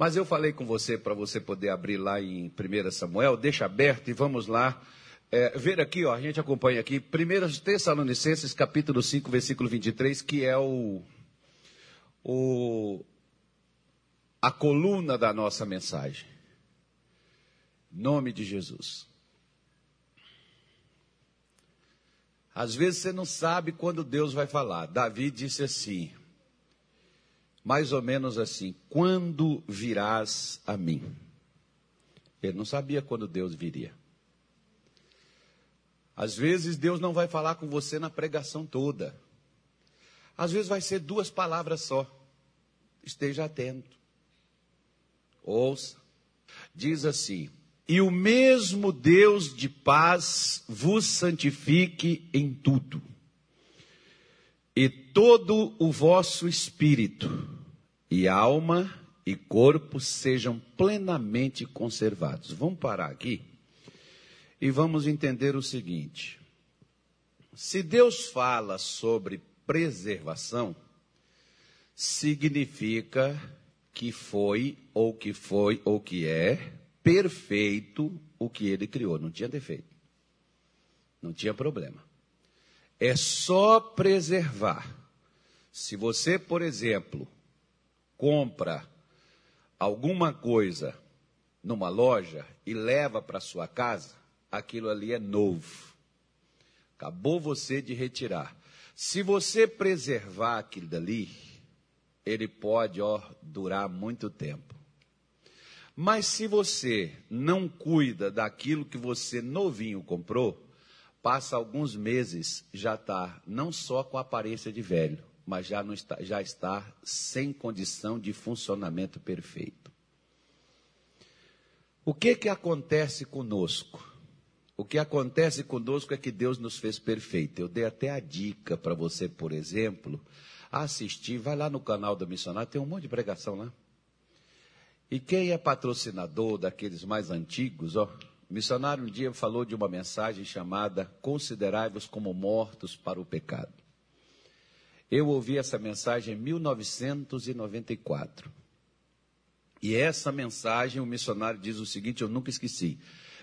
Mas eu falei com você para você poder abrir lá em 1 Samuel, deixa aberto e vamos lá. Ver aqui, ó, a gente acompanha aqui, 1 Tessalonicenses, capítulo 5, versículo 23, que é a coluna da nossa mensagem. Nome de Jesus. Às vezes você não sabe quando Deus vai falar. Davi disse assim, mais ou menos assim, quando virás a mim? Ele não sabia quando Deus viria. Às vezes Deus não vai falar com você na pregação toda. Às vezes vai ser 2 palavras só. Esteja atento. Ouça. Diz assim, e o mesmo Deus de paz vos santifique em tudo. E todo o vosso espírito e alma e corpo sejam plenamente conservados. Vamos parar aqui. E vamos entender o seguinte, se Deus fala sobre preservação, significa que foi ou que é perfeito o que ele criou, não tinha defeito, não tinha problema. É só preservar. Se você, por exemplo, compra alguma coisa numa loja e leva para sua casa, aquilo ali é novo. Acabou você de retirar. Se você preservar aquilo dali, ele pode, durar muito tempo. Mas se você não cuida daquilo que você novinho comprou, passa alguns meses, já está não só com a aparência de velho, mas já está sem condição de funcionamento perfeito. O que acontece conosco? O que acontece conosco é que Deus nos fez perfeito. Eu dei até a dica para você, por exemplo, assistir. Vai lá no canal do Missionário, tem um monte de pregação lá. E quem é patrocinador daqueles mais antigos, Missionário um dia falou de uma mensagem chamada Considerai-vos como mortos para o pecado. Eu ouvi essa mensagem em 1994. E essa mensagem, o missionário diz o seguinte, eu nunca esqueci.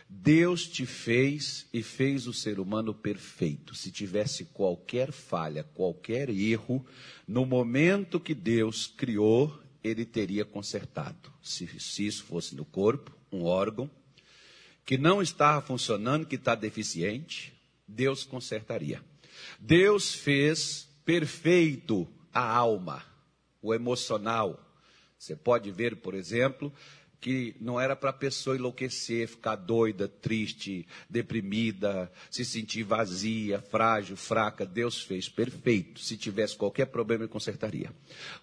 Deus te fez e fez o ser humano perfeito. Se tivesse qualquer falha, qualquer erro, no momento que Deus criou, ele teria consertado. Se isso fosse no corpo, um órgão que não estava funcionando, que está deficiente, Deus consertaria. Deus fez perfeito a alma, o emocional. Você pode ver, por exemplo, que não era para a pessoa enlouquecer, ficar doida, triste, deprimida, se sentir vazia, frágil, fraca. Deus fez perfeito. Se tivesse qualquer problema, ele consertaria.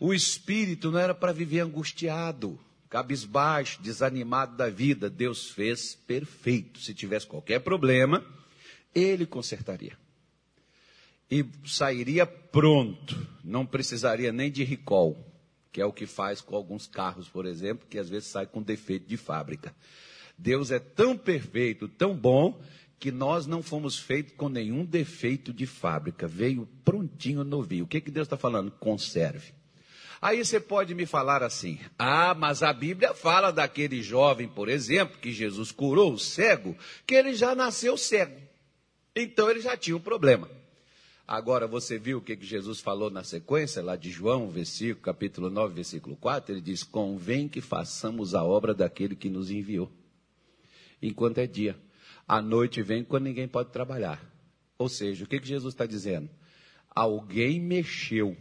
O espírito não era para viver angustiado, cabisbaixo, desanimado da vida. Deus fez perfeito. Se tivesse qualquer problema, ele consertaria. E sairia pronto, não precisaria nem de recall. Que é o que faz com alguns carros, por exemplo, que às vezes sai com defeito de fábrica. Deus é tão perfeito, tão bom, que nós não fomos feitos com nenhum defeito de fábrica. Veio prontinho, novinho. O que Deus está falando? Conserve. Aí você pode me falar assim, mas a Bíblia fala daquele jovem, por exemplo, que Jesus curou o cego, que ele já nasceu cego. Então ele já tinha um problema. Agora, você viu o que Jesus falou na sequência, lá de João, capítulo 9, versículo 4, ele diz, convém que façamos a obra daquele que nos enviou, enquanto é dia. A noite vem quando ninguém pode trabalhar. Ou seja, o que Jesus está dizendo? Alguém mexeu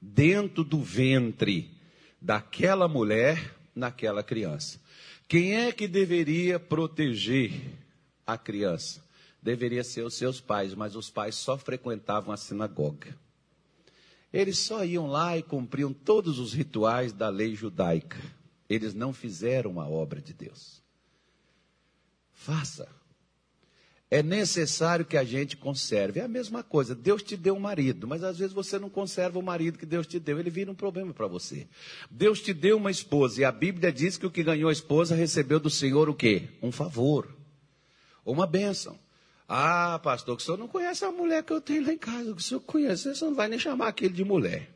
dentro do ventre daquela mulher, naquela criança. Quem é que deveria proteger a criança? Deveria ser os seus pais, mas os pais só frequentavam a sinagoga. Eles só iam lá e cumpriam todos os rituais da lei judaica. Eles não fizeram a obra de Deus. Faça. É necessário que a gente conserve. É a mesma coisa, Deus te deu um marido, mas às vezes você não conserva o marido que Deus te deu. Ele vira um problema para você. Deus te deu uma esposa e a Bíblia diz que o que ganhou a esposa recebeu do Senhor o quê? Um favor, uma bênção. Pastor, que o senhor não conhece a mulher que eu tenho lá em casa. Que o senhor conhece, o senhor não vai nem chamar aquele de mulher.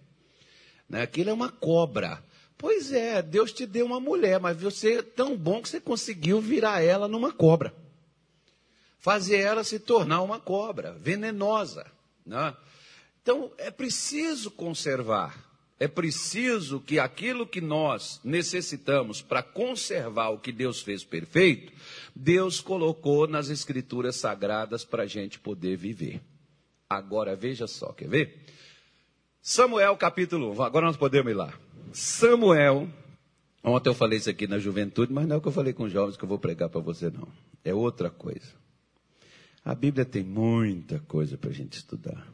Né? Aquilo é uma cobra. Pois é, Deus te deu uma mulher, mas você é tão bom que você conseguiu virar ela numa cobra. Fazer ela se tornar uma cobra, venenosa. Né? Então, é preciso conservar. É preciso que aquilo que nós necessitamos para conservar o que Deus fez perfeito, Deus colocou nas Escrituras Sagradas para a gente poder viver. Agora, veja só, quer ver? Samuel capítulo 1, agora nós podemos ir lá. Samuel, ontem eu falei isso aqui na juventude, mas não é o que eu falei com os jovens que eu vou pregar para você não, é outra coisa. A Bíblia tem muita coisa para a gente estudar.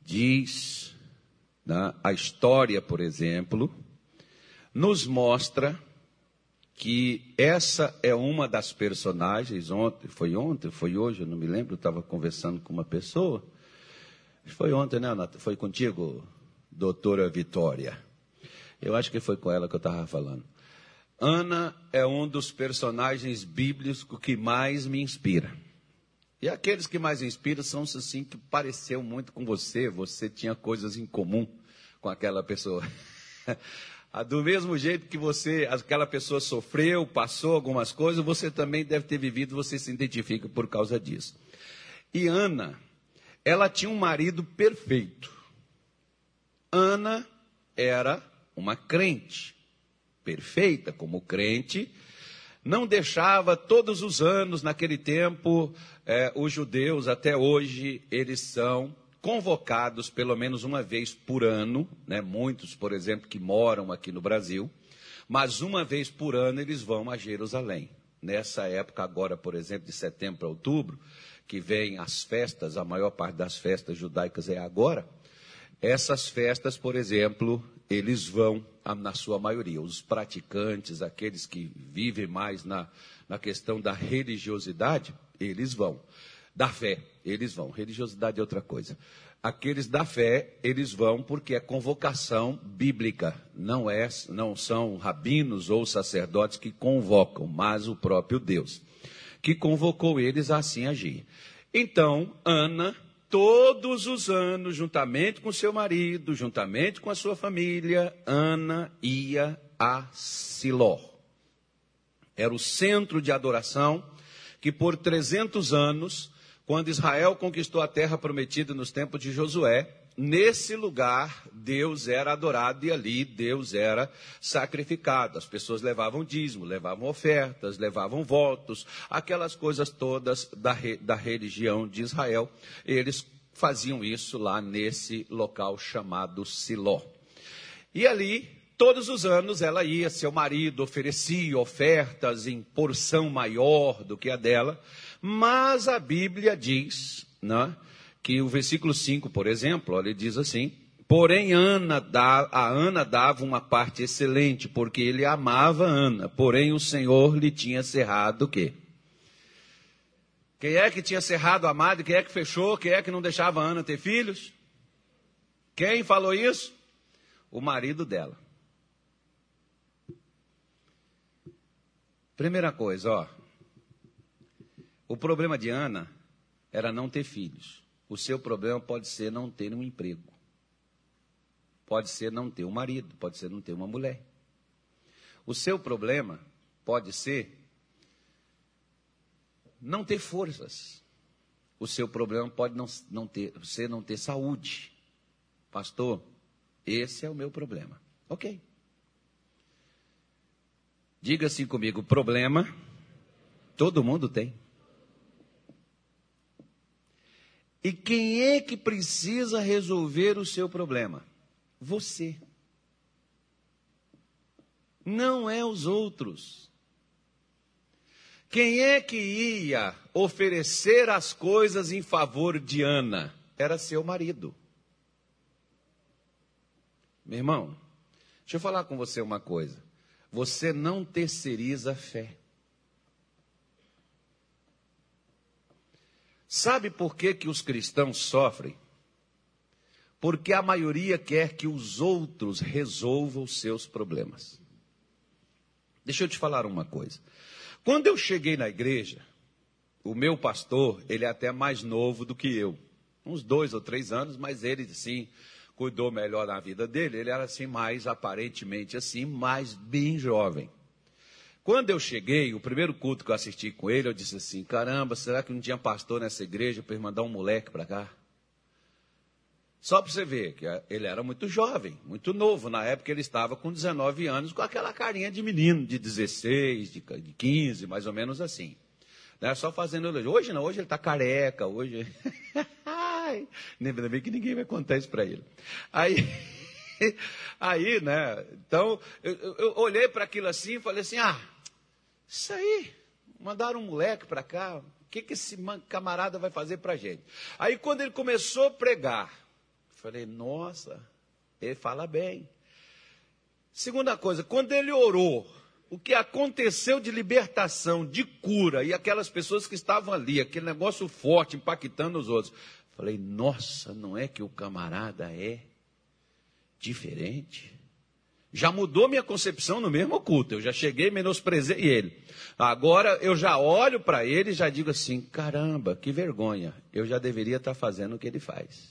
Diz, né, a história, por exemplo, nos mostra que essa é uma das personagens, ontem, foi hoje, eu não me lembro, eu estava conversando com uma pessoa, foi ontem, né, Ana? Foi contigo, doutora Vitória. Eu acho que foi com ela que eu estava falando. Ana é um dos personagens bíblicos que mais me inspira. E aqueles que mais inspiram são os assim que pareciam muito com você. Você tinha coisas em comum com aquela pessoa. Do mesmo jeito que você, aquela pessoa sofreu, passou algumas coisas, você também deve ter vivido, você se identifica por causa disso. E Ana, ela tinha um marido perfeito. Ana era uma crente, perfeita como crente, não deixava todos os anos naquele tempo, os judeus até hoje, eles são convocados pelo menos uma vez por ano, né? Muitos, por exemplo, que moram aqui no Brasil, mas uma vez por ano eles vão a Jerusalém. Nessa época agora, por exemplo, de setembro a outubro, que vem as festas, a maior parte das festas judaicas é agora. Essas festas, por exemplo, eles vão, na sua maioria, os praticantes, aqueles que vivem mais na questão da religiosidade, eles vão. Da fé, eles vão. Religiosidade é outra coisa. Aqueles da fé, eles vão porque é convocação bíblica. Não são rabinos ou sacerdotes que convocam, mas o próprio Deus, que convocou eles a assim agir. Então, Ana, todos os anos, juntamente com seu marido, juntamente com a sua família, Ana ia a Siló. Era o centro de adoração que por 300 anos, quando Israel conquistou a terra prometida nos tempos de Josué, nesse lugar Deus era adorado e ali Deus era sacrificado. As pessoas levavam dízimo, levavam ofertas, levavam votos, aquelas coisas todas da religião de Israel. Eles faziam isso lá nesse local chamado Siló. E ali, todos os anos, ela ia, seu marido oferecia ofertas em porção maior do que a dela, mas a Bíblia diz, né, que o versículo 5, por exemplo, olha, ele diz assim: porém a Ana dava uma parte excelente, porque ele amava Ana, porém o Senhor lhe tinha cerrado o quê? Quem é que tinha cerrado a madre? Quem é que fechou? Quem é que não deixava a Ana ter filhos? Quem falou isso? O marido dela. Primeira coisa, ó, o problema de Ana era não ter filhos. O seu problema pode ser não ter um emprego, pode ser não ter um marido, pode ser não ter uma mulher. O seu problema pode ser não ter forças. O seu problema pode ser não ter saúde. Pastor, esse é o meu problema. Ok. Diga assim comigo, problema todo mundo tem. E quem é que precisa resolver o seu problema? Você. Não é os outros. Quem é que ia oferecer as coisas em favor de Ana? Era seu marido. Meu irmão, deixa eu falar com você uma coisa. Você não terceiriza a fé. Sabe por que os cristãos sofrem? Porque a maioria quer que os outros resolvam os seus problemas. Deixa eu te falar uma coisa. Quando eu cheguei na igreja, o meu pastor, ele é até mais novo do que eu. Uns 2 ou 3 anos, mas ele, sim, cuidou melhor da vida dele, ele era assim mais, aparentemente assim, mais bem jovem. Quando eu cheguei, o primeiro culto que eu assisti com ele, eu disse assim, caramba, será que não tinha pastor nessa igreja para ele mandar um moleque para cá? Só para você ver que ele era muito jovem, muito novo. Na época ele estava com 19 anos, com aquela carinha de menino, de 16, de 15, mais ou menos assim. Não era só fazendo elogio. Hoje não, hoje ele está careca, hoje... Ainda bem que ninguém vai contar isso para ele. Aí, né, então, eu olhei para aquilo assim e falei assim, isso aí, mandaram um moleque para cá, o que esse camarada vai fazer para a gente? Aí, quando ele começou a pregar, falei, nossa, ele fala bem. Segunda coisa, quando ele orou, o que aconteceu de libertação, de cura, e aquelas pessoas que estavam ali, aquele negócio forte, impactando os outros. Falei, nossa, não é que o camarada é diferente? Já mudou minha concepção no mesmo culto. Eu já cheguei, menosprezei ele. Agora eu já olho para ele e já digo assim, caramba, que vergonha. Eu já deveria estar fazendo o que ele faz.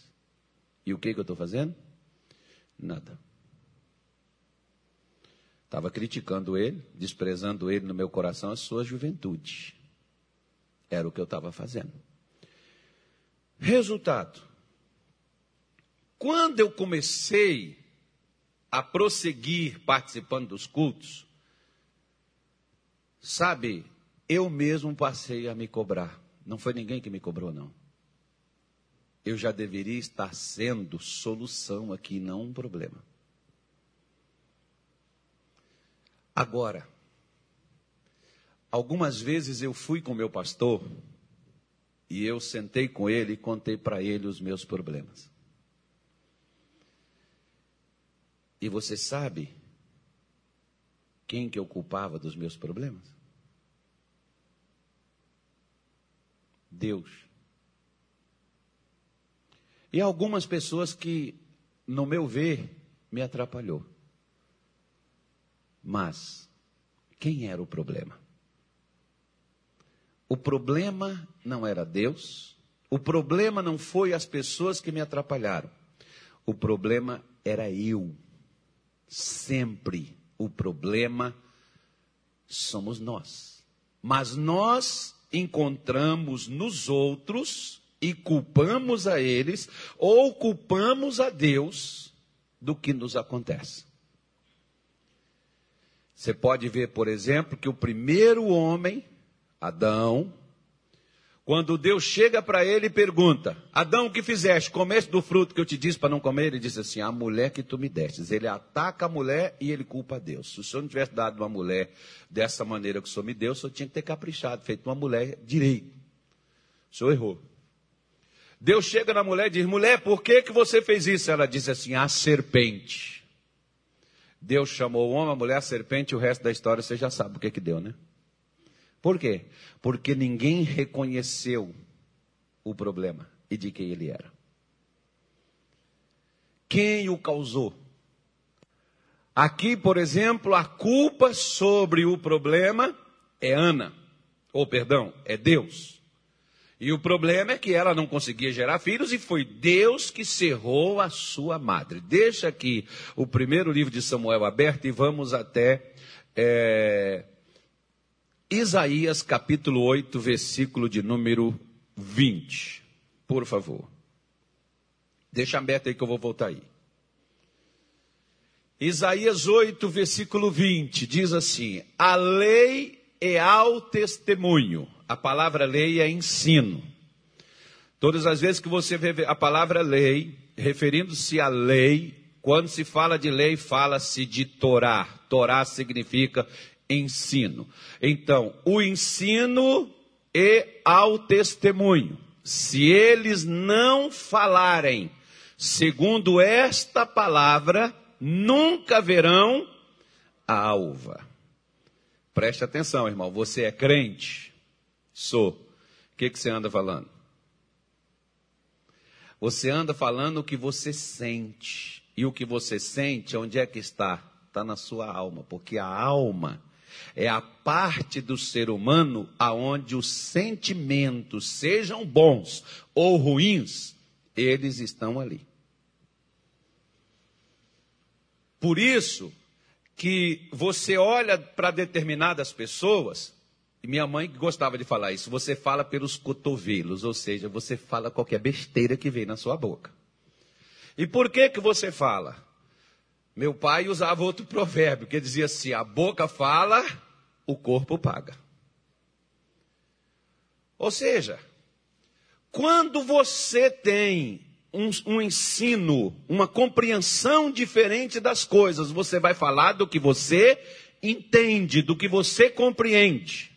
E o que eu estou fazendo? Nada. Estava criticando ele, desprezando ele no meu coração, a sua juventude. Era o que eu estava fazendo. Resultado, quando eu comecei a prosseguir participando dos cultos, sabe, eu mesmo passei a me cobrar. Não foi ninguém que me cobrou, não. Eu já deveria estar sendo solução aqui, não um problema. Agora, algumas vezes eu fui com meu pastor... E eu sentei com ele e contei para ele os meus problemas. E você sabe quem que eu culpava dos meus problemas? Deus. E algumas pessoas que, no meu ver, me atrapalhou. Mas, quem era o problema? O problema não era Deus, o problema não foi as pessoas que me atrapalharam, o problema era eu. Sempre o problema somos nós. Mas nós encontramos nos outros e culpamos a eles ou culpamos a Deus do que nos acontece. Você pode ver, por exemplo, que o primeiro homem... Adão, quando Deus chega para ele e pergunta, Adão, o que fizeste? Comeste do fruto que eu te disse para não comer? Ele diz assim, a mulher que tu me destes. Ele ataca a mulher e ele culpa a Deus. Se o Senhor não tivesse dado uma mulher dessa maneira que o Senhor me deu, o Senhor tinha que ter caprichado, feito uma mulher direito. O Senhor errou. Deus chega na mulher e diz, mulher, por que você fez isso? Ela diz assim, a serpente. Deus chamou o homem, a mulher, a serpente, e o resto da história você já sabe o que deu, né? Por quê? Porque ninguém reconheceu o problema e de quem ele era. Quem o causou? Aqui, por exemplo, a culpa sobre o problema é Ana. É Deus. E o problema é que ela não conseguia gerar filhos e foi Deus que cerrou a sua madre. Deixa aqui o primeiro livro de Samuel aberto e vamos até... Isaías capítulo 8, versículo de número 20, por favor. Deixa aberto aí que eu vou voltar aí. Isaías 8, versículo 20, diz assim, a lei é ao testemunho, a palavra lei é ensino. Todas as vezes que você vê a palavra lei, referindo-se à lei, quando se fala de lei, fala-se de Torá. Torá significa ensino. Então, o ensino é ao testemunho. Se eles não falarem segundo esta palavra, nunca verão a alva. Preste atenção, irmão. Você é crente? Sou. O que você anda falando? Você anda falando o que você sente. E o que você sente, onde é que está? Está na sua alma. Porque a alma... é a parte do ser humano aonde os sentimentos, sejam bons ou ruins, eles estão ali. Por isso que você olha para determinadas pessoas, e minha mãe gostava de falar isso, você fala pelos cotovelos, ou seja, você fala qualquer besteira que vem na sua boca. E por que que você fala? Meu pai usava outro provérbio, que dizia assim, a boca fala, o corpo paga. Ou seja, quando você tem um ensino, uma compreensão diferente das coisas, você vai falar do que você entende, do que você compreende.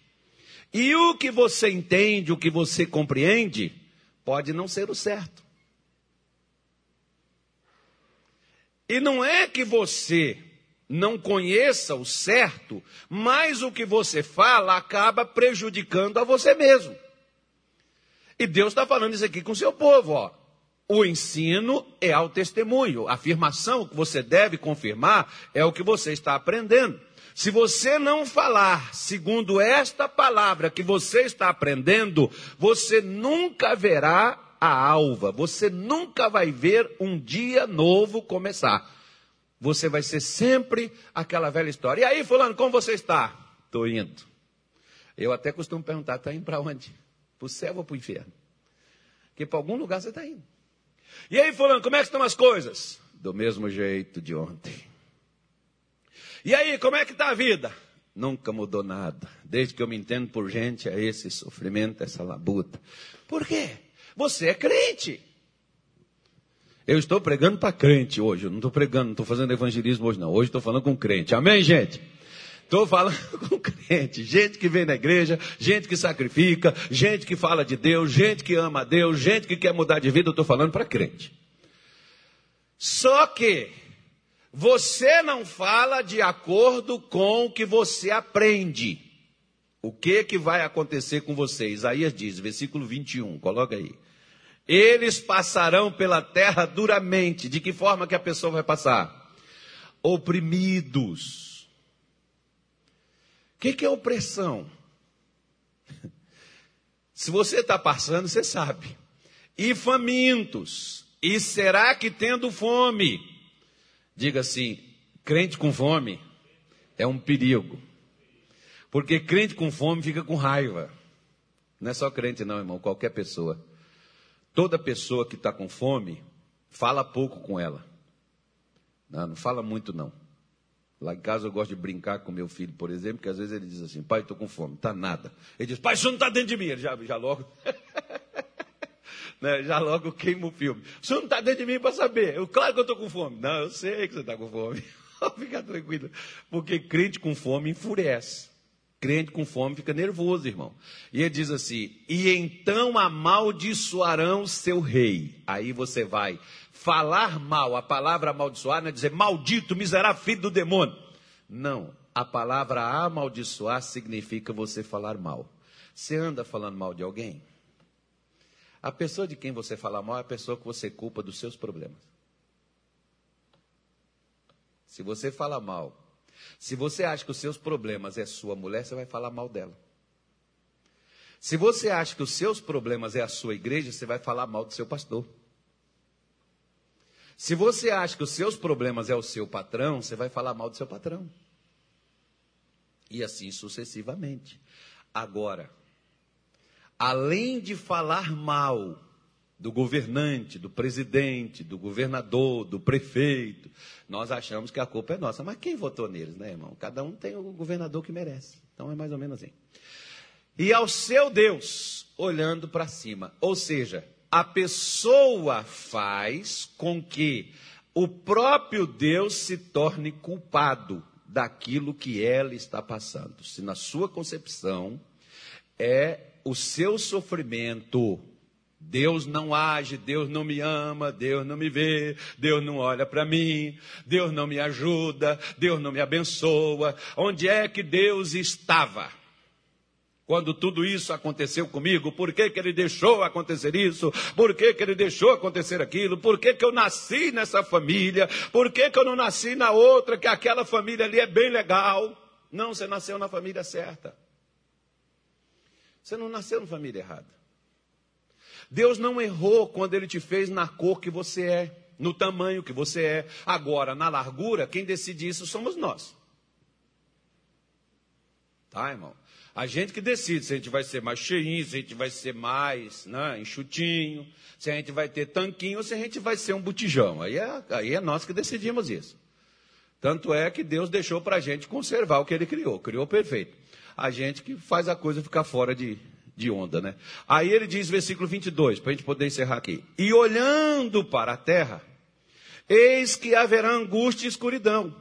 E o que você entende, o que você compreende, pode não ser o certo. E não é que você não conheça o certo, mas o que você fala acaba prejudicando a você mesmo. E Deus está falando isso aqui com o seu povo, ó. O ensino é ao testemunho. A afirmação que você deve confirmar é o que você está aprendendo. Se você não falar segundo esta palavra que você está aprendendo, você nunca verá a alva, você nunca vai ver um dia novo começar. Você vai ser sempre aquela velha história. E aí, fulano, como você está? Estou indo. Eu até costumo perguntar, está indo para onde? Para o céu ou para o inferno? Porque para algum lugar você está indo. E aí, fulano, como é que estão as coisas? Do mesmo jeito de ontem. E aí, como é que está a vida? Nunca mudou nada. Desde que eu me entendo por gente, é esse sofrimento, essa labuta. Por quê? Você é crente. Eu estou pregando para crente hoje. Eu não estou pregando, não estou fazendo evangelismo hoje, não. Hoje estou falando com crente. Amém, gente? Estou falando com crente. Gente que vem na igreja, gente que sacrifica, gente que fala de Deus, gente que ama a Deus, gente que quer mudar de vida. Eu estou falando para crente. Só que você não fala de acordo com o que você aprende. O que que vai acontecer com você? Isaías diz, versículo 21, coloca aí. Eles passarão pela terra duramente. De que forma que a pessoa vai passar? Oprimidos. O que é opressão? Se você está passando, você sabe. E famintos. E será que tendo fome? Diga assim, crente com fome é um perigo. Porque crente com fome fica com raiva. Não é só crente não, irmão, qualquer pessoa. Toda pessoa que está com fome, fala pouco com ela. Não fala muito, não. Lá em casa eu gosto de brincar com meu filho, por exemplo, que às vezes ele diz assim, pai, estou com fome. Está nada. Ele diz, pai, isso não está dentro de mim. Ele já logo... né, já logo queima o filme. Isso não está dentro de mim para saber. Eu, claro que eu estou com fome. Não, eu sei que você está com fome. Fica tranquilo. Porque crente com fome enfurece. Crente com fome fica nervoso, irmão. E ele diz assim, e então amaldiçoarão seu rei. Aí você vai falar mal. A palavra amaldiçoar não é dizer, maldito, miserável, filho do demônio. Não, a palavra amaldiçoar significa você falar mal. Você anda falando mal de alguém? A pessoa de quem você fala mal é a pessoa que você culpa dos seus problemas. Se você fala mal, se você acha que os seus problemas é sua mulher, você vai falar mal dela. Se você acha que os seus problemas é a sua igreja, você vai falar mal do seu pastor. Se você acha que os seus problemas é o seu patrão, você vai falar mal do seu patrão. E assim sucessivamente. Agora, além de falar mal do governante, do presidente, do governador, do prefeito, nós achamos que a culpa é nossa. Mas quem votou neles, né, irmão? Cada um tem o governador que merece. Então é mais ou menos assim. E ao seu Deus, olhando para cima. Ou seja, a pessoa faz com que o próprio Deus se torne culpado daquilo que ela está passando. Se na sua concepção é o seu sofrimento... Deus não age, Deus não me ama, Deus não me vê, Deus não olha para mim, Deus não me ajuda, Deus não me abençoa. Onde é que Deus estava quando tudo isso aconteceu comigo? Por que que Ele deixou acontecer isso? Por que que Ele deixou acontecer aquilo? Por que que eu nasci nessa família? Por que que eu não nasci na outra, que aquela família ali é bem legal? Não, você nasceu na família certa. Você não nasceu na família errada. Deus não errou quando Ele te fez na cor que você é. no tamanho que você é. Agora, na largura, quem decide isso somos nós. Tá, irmão? A gente que decide se a gente vai ser mais cheinho, se a gente vai ser mais enxutinho, se a gente vai ter tanquinho ou se a gente vai ser um botijão. Aí é nós que decidimos isso. Tanto é que Deus deixou para a gente conservar o que Ele criou. Criou perfeito. A gente que faz a coisa ficar fora de onda, né? Aí ele diz, versículo 22, para a gente poder encerrar aqui. E olhando para a terra, eis que haverá angústia e escuridão,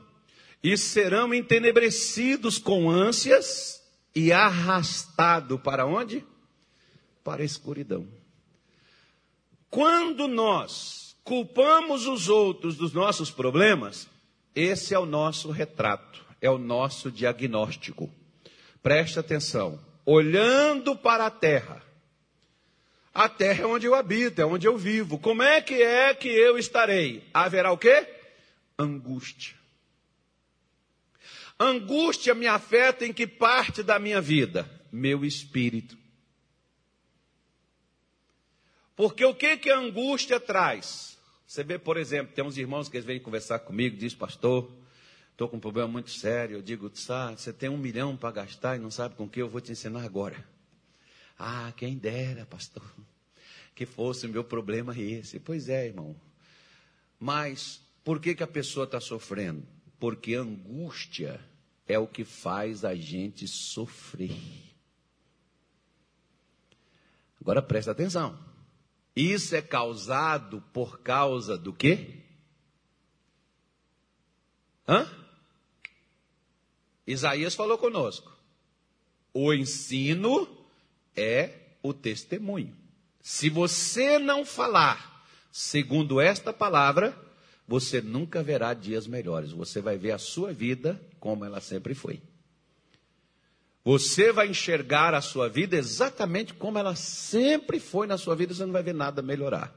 e serão entenebrecidos com ânsias e arrastado para onde? Para a escuridão. Quando nós culpamos os outros dos nossos problemas, esse é o nosso retrato, é o nosso diagnóstico. Preste atenção. Olhando para a terra é onde eu habito, é onde eu vivo. Como é que eu estarei? Haverá o quê? Angústia. Angústia me afeta em que parte da minha vida? Meu espírito. Porque o que que a angústia traz? Você vê, por exemplo, tem uns irmãos que eles vêm conversar comigo, diz, pastor, estou com um problema muito sério. Eu digo, você tem 1 milhão para gastar e não sabe com o que? Eu vou te ensinar agora. Ah, quem dera, pastor, que fosse o meu problema esse. Pois é, irmão. Mas por que a pessoa está sofrendo? Porque angústia é o que faz a gente sofrer. Agora presta atenção. Isso é causado por causa do quê? Isaías falou conosco, o ensino é o testemunho. Se você não falar segundo esta palavra, você nunca verá dias melhores. Você vai ver a sua vida como ela sempre foi. Você vai enxergar a sua vida exatamente como ela sempre foi na sua vida, você não vai ver nada melhorar.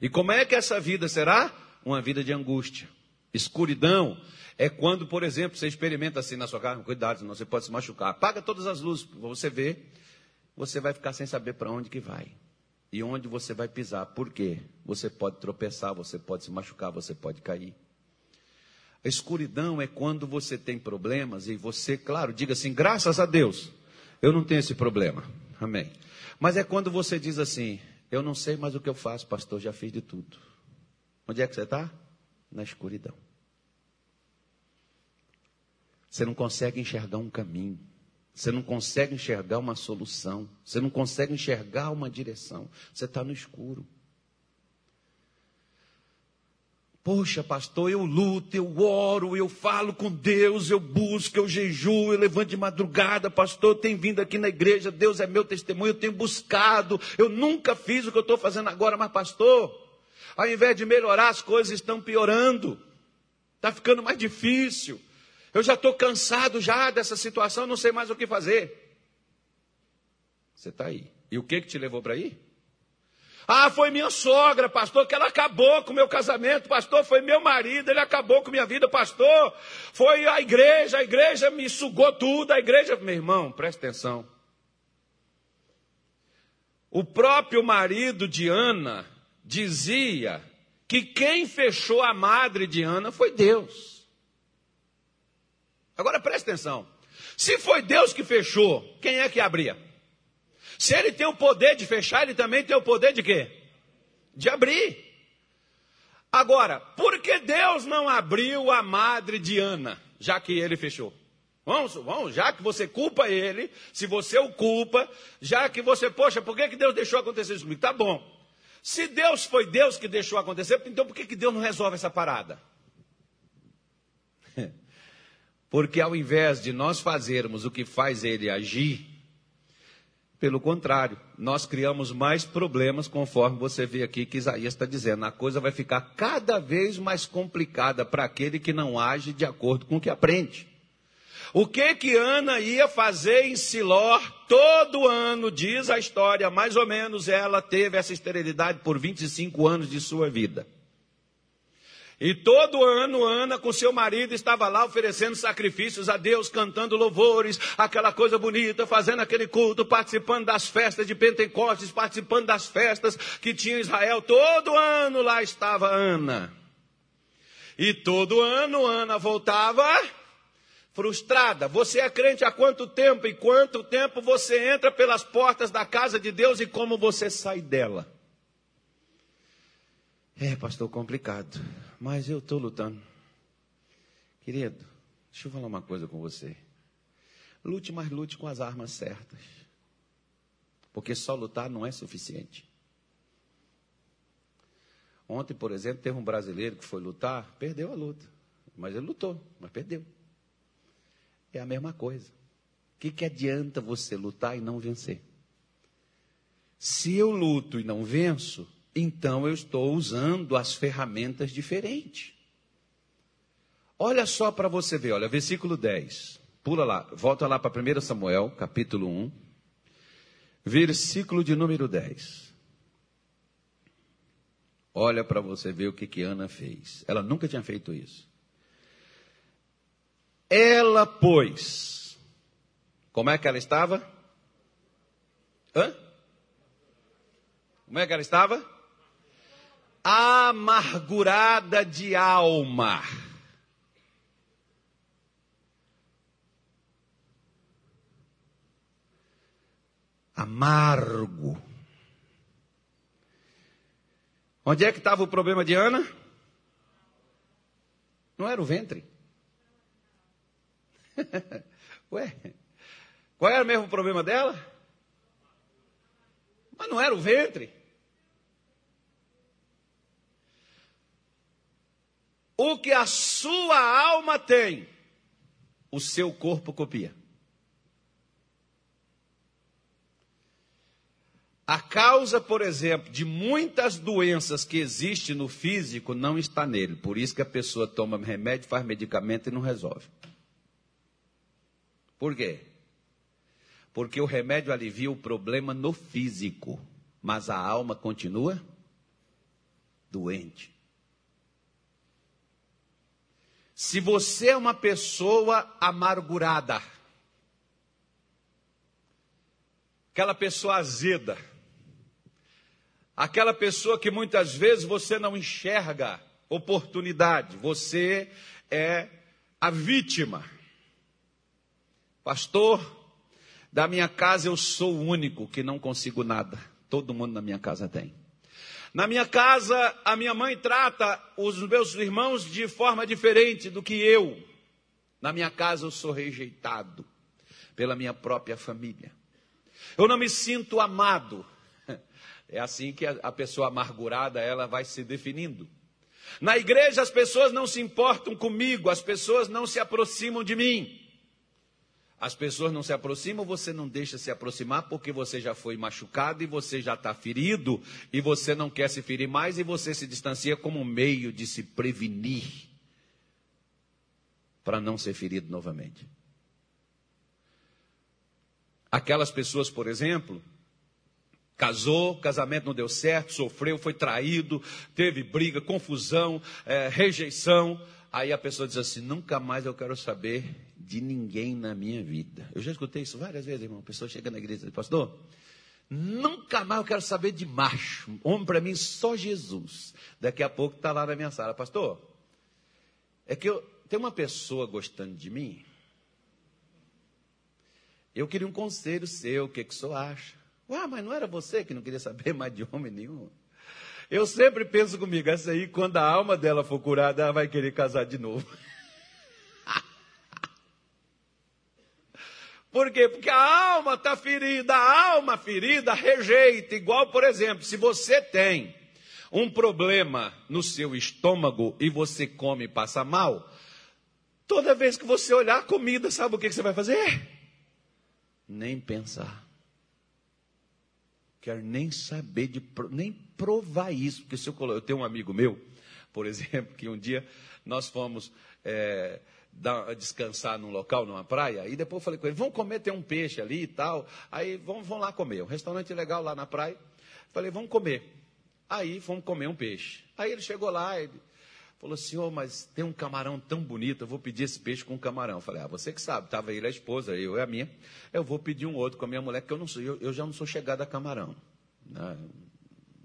E como é que essa vida será? Uma vida de angústia. Escuridão é quando, por exemplo, você experimenta assim na sua casa, cuidado, senão você pode se machucar. Apaga todas as luzes, você vê, você vai ficar sem saber para onde que vai. E onde você vai pisar, por quê? Você pode tropeçar, você pode se machucar, você pode cair. A escuridão é quando você tem problemas e você, claro, diga assim, graças a Deus, eu não tenho esse problema. Amém. Mas é quando você diz assim, eu não sei mais o que eu faço, pastor, já fiz de tudo. Onde é que você está? Na escuridão. Você não consegue enxergar um caminho. Você não consegue enxergar uma solução. Você não consegue enxergar uma direção. Você está no escuro. Poxa, pastor, eu luto, eu oro, eu falo com Deus, eu busco, eu jejuo, eu levanto de madrugada. Pastor, eu tenho vindo aqui na igreja, Deus é meu testemunho, eu tenho buscado. Eu nunca fiz o que eu estou fazendo agora, mas pastor, ao invés de melhorar, as coisas estão piorando. Está ficando mais difícil. Eu já estou cansado já dessa situação, não sei mais o que fazer. Você está aí. E o que te levou para aí? Ah, foi minha sogra, pastor, que ela acabou com o meu casamento. Pastor, foi meu marido, ele acabou com minha vida. Pastor, foi a igreja me sugou tudo. A igreja, meu irmão, presta atenção. O próprio marido de Ana dizia que quem fechou a madre de Ana foi Deus. Agora presta atenção, se foi Deus que fechou, quem é que abria? Se ele tem o poder de fechar, ele também tem o poder de quê? De abrir. Agora, por que Deus não abriu a madre de Ana, já que ele fechou? Vamos, já que você culpa ele, se você o culpa, já que você, poxa, por que Deus deixou acontecer isso comigo? Tá bom, se Deus foi Deus que deixou acontecer, então por que Deus não resolve essa parada? Porque ao invés de nós fazermos o que faz ele agir, pelo contrário, nós criamos mais problemas, conforme você vê aqui que Isaías está dizendo. A coisa vai ficar cada vez mais complicada para aquele que não age de acordo com o que aprende. O que Ana ia fazer em Siló todo ano, diz a história, mais ou menos ela teve essa esterilidade por 25 anos de sua vida. E todo ano, Ana, com seu marido, estava lá oferecendo sacrifícios a Deus, cantando louvores, aquela coisa bonita, fazendo aquele culto, participando das festas de Pentecostes, participando das festas que tinha Israel. Todo ano lá estava Ana. E todo ano, Ana voltava frustrada. Você é crente há quanto tempo? E quanto tempo você entra pelas portas da casa de Deus e como você sai dela? É, pastor, complicado, mas eu estou lutando. Querido, deixa eu falar uma coisa com você. Lute, mas lute com as armas certas. Porque só lutar não é suficiente. Ontem, por exemplo, teve um brasileiro que foi lutar, perdeu a luta. Mas ele lutou, mas perdeu. É a mesma coisa. O que adianta você lutar e não vencer? Se eu luto e não venço, então eu estou usando as ferramentas diferentes. Olha só para você ver, olha, versículo 10. Pula lá, volta lá para 1 Samuel, capítulo 1, versículo de número 10. Olha para você ver o que Ana fez. Ela nunca tinha feito isso. Ela, pois, como é que ela estava? Como é que ela estava? Amargurada de alma. Amargo. Onde é que estava o problema de Ana? Não era o ventre. Ué, qual era mesmo o problema dela? Mas não era o ventre. O que a sua alma tem, o seu corpo copia. A causa, por exemplo, de muitas doenças que existem no físico não está nele. Por isso que a pessoa toma remédio, faz medicamento e não resolve. Por quê? Porque o remédio alivia o problema no físico, mas a alma continua doente. Se você é uma pessoa amargurada, aquela pessoa azeda, aquela pessoa que muitas vezes você não enxerga oportunidade, você é a vítima. Pastor, da minha casa eu sou o único que não consigo nada. Todo mundo na minha casa tem. Na minha casa, a minha mãe trata os meus irmãos de forma diferente do que eu. Na minha casa eu sou rejeitado pela minha própria família. Eu não me sinto amado. É assim que a pessoa amargurada, ela vai se definindo. Na igreja as pessoas não se importam comigo, as pessoas não se aproximam de mim. As pessoas não se aproximam, você não deixa se aproximar porque você já foi machucado e você já está ferido e você não quer se ferir mais e você se distancia como um meio de se prevenir para não ser ferido novamente. Aquelas pessoas, por exemplo, casou, casamento não deu certo, sofreu, foi traído, teve briga, confusão, rejeição. Aí a pessoa diz assim, nunca mais eu quero saber de ninguém na minha vida. Eu já escutei isso várias vezes, irmão. A pessoa chega na igreja e diz, pastor, nunca mais eu quero saber de macho. Homem para mim, só Jesus. Daqui a pouco está lá na minha sala. Pastor, é que tem uma pessoa gostando de mim. Eu queria um conselho seu, o que o senhor acha? Ué, mas não era você que não queria saber mais de homem nenhum? Eu sempre penso comigo, essa aí, quando a alma dela for curada, ela vai querer casar de novo. Por quê? Porque a alma está ferida, a alma ferida rejeita. Igual, por exemplo, se você tem um problema no seu estômago e você come e passa mal, toda vez que você olhar a comida, sabe o que você vai fazer? Nem pensar. Quero nem saber, nem provar isso. Porque se eu tenho um amigo meu, por exemplo, que um dia nós fomos descansar num local, numa praia, e depois eu falei com ele, vamos comer, tem um peixe ali e tal, aí vamos lá comer, um restaurante legal lá na praia. Falei, vamos comer. Aí fomos comer um peixe. Aí ele chegou lá, ele, Falou, senhor, mas tem um camarão tão bonito, eu vou pedir esse peixe com um camarão. Eu falei, ah, você que sabe, estava ele a esposa, eu e a minha. Eu vou pedir um outro com a minha mulher, que eu já não sou chegado a camarão. Né?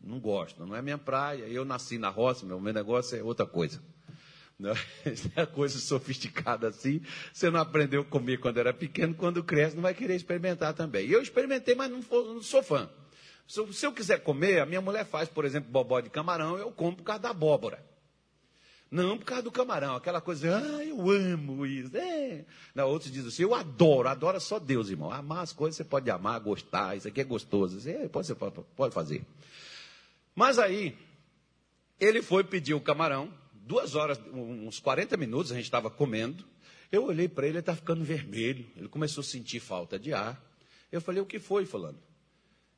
Não gosto, não é minha praia. Eu nasci na roça, meu negócio é outra coisa. Não é coisa sofisticada assim. Você não aprendeu a comer quando era pequeno, quando cresce não vai querer experimentar também. Eu experimentei, mas não sou fã. Se eu quiser comer, a minha mulher faz, por exemplo, bobó de camarão, eu como por causa da abóbora. Não por causa do camarão, aquela coisa, ah, eu amo isso. É. Não, outros dizem assim, eu adoro, adoro só Deus, irmão. Amar as coisas, você pode amar, gostar, isso aqui é gostoso. Você pode fazer. Mas aí, ele foi pedir o camarão. 2 horas, uns 40 minutos, a gente estava comendo. Eu olhei para ele, ele estava ficando vermelho. Ele começou a sentir falta de ar. Eu falei, o que foi, fulano?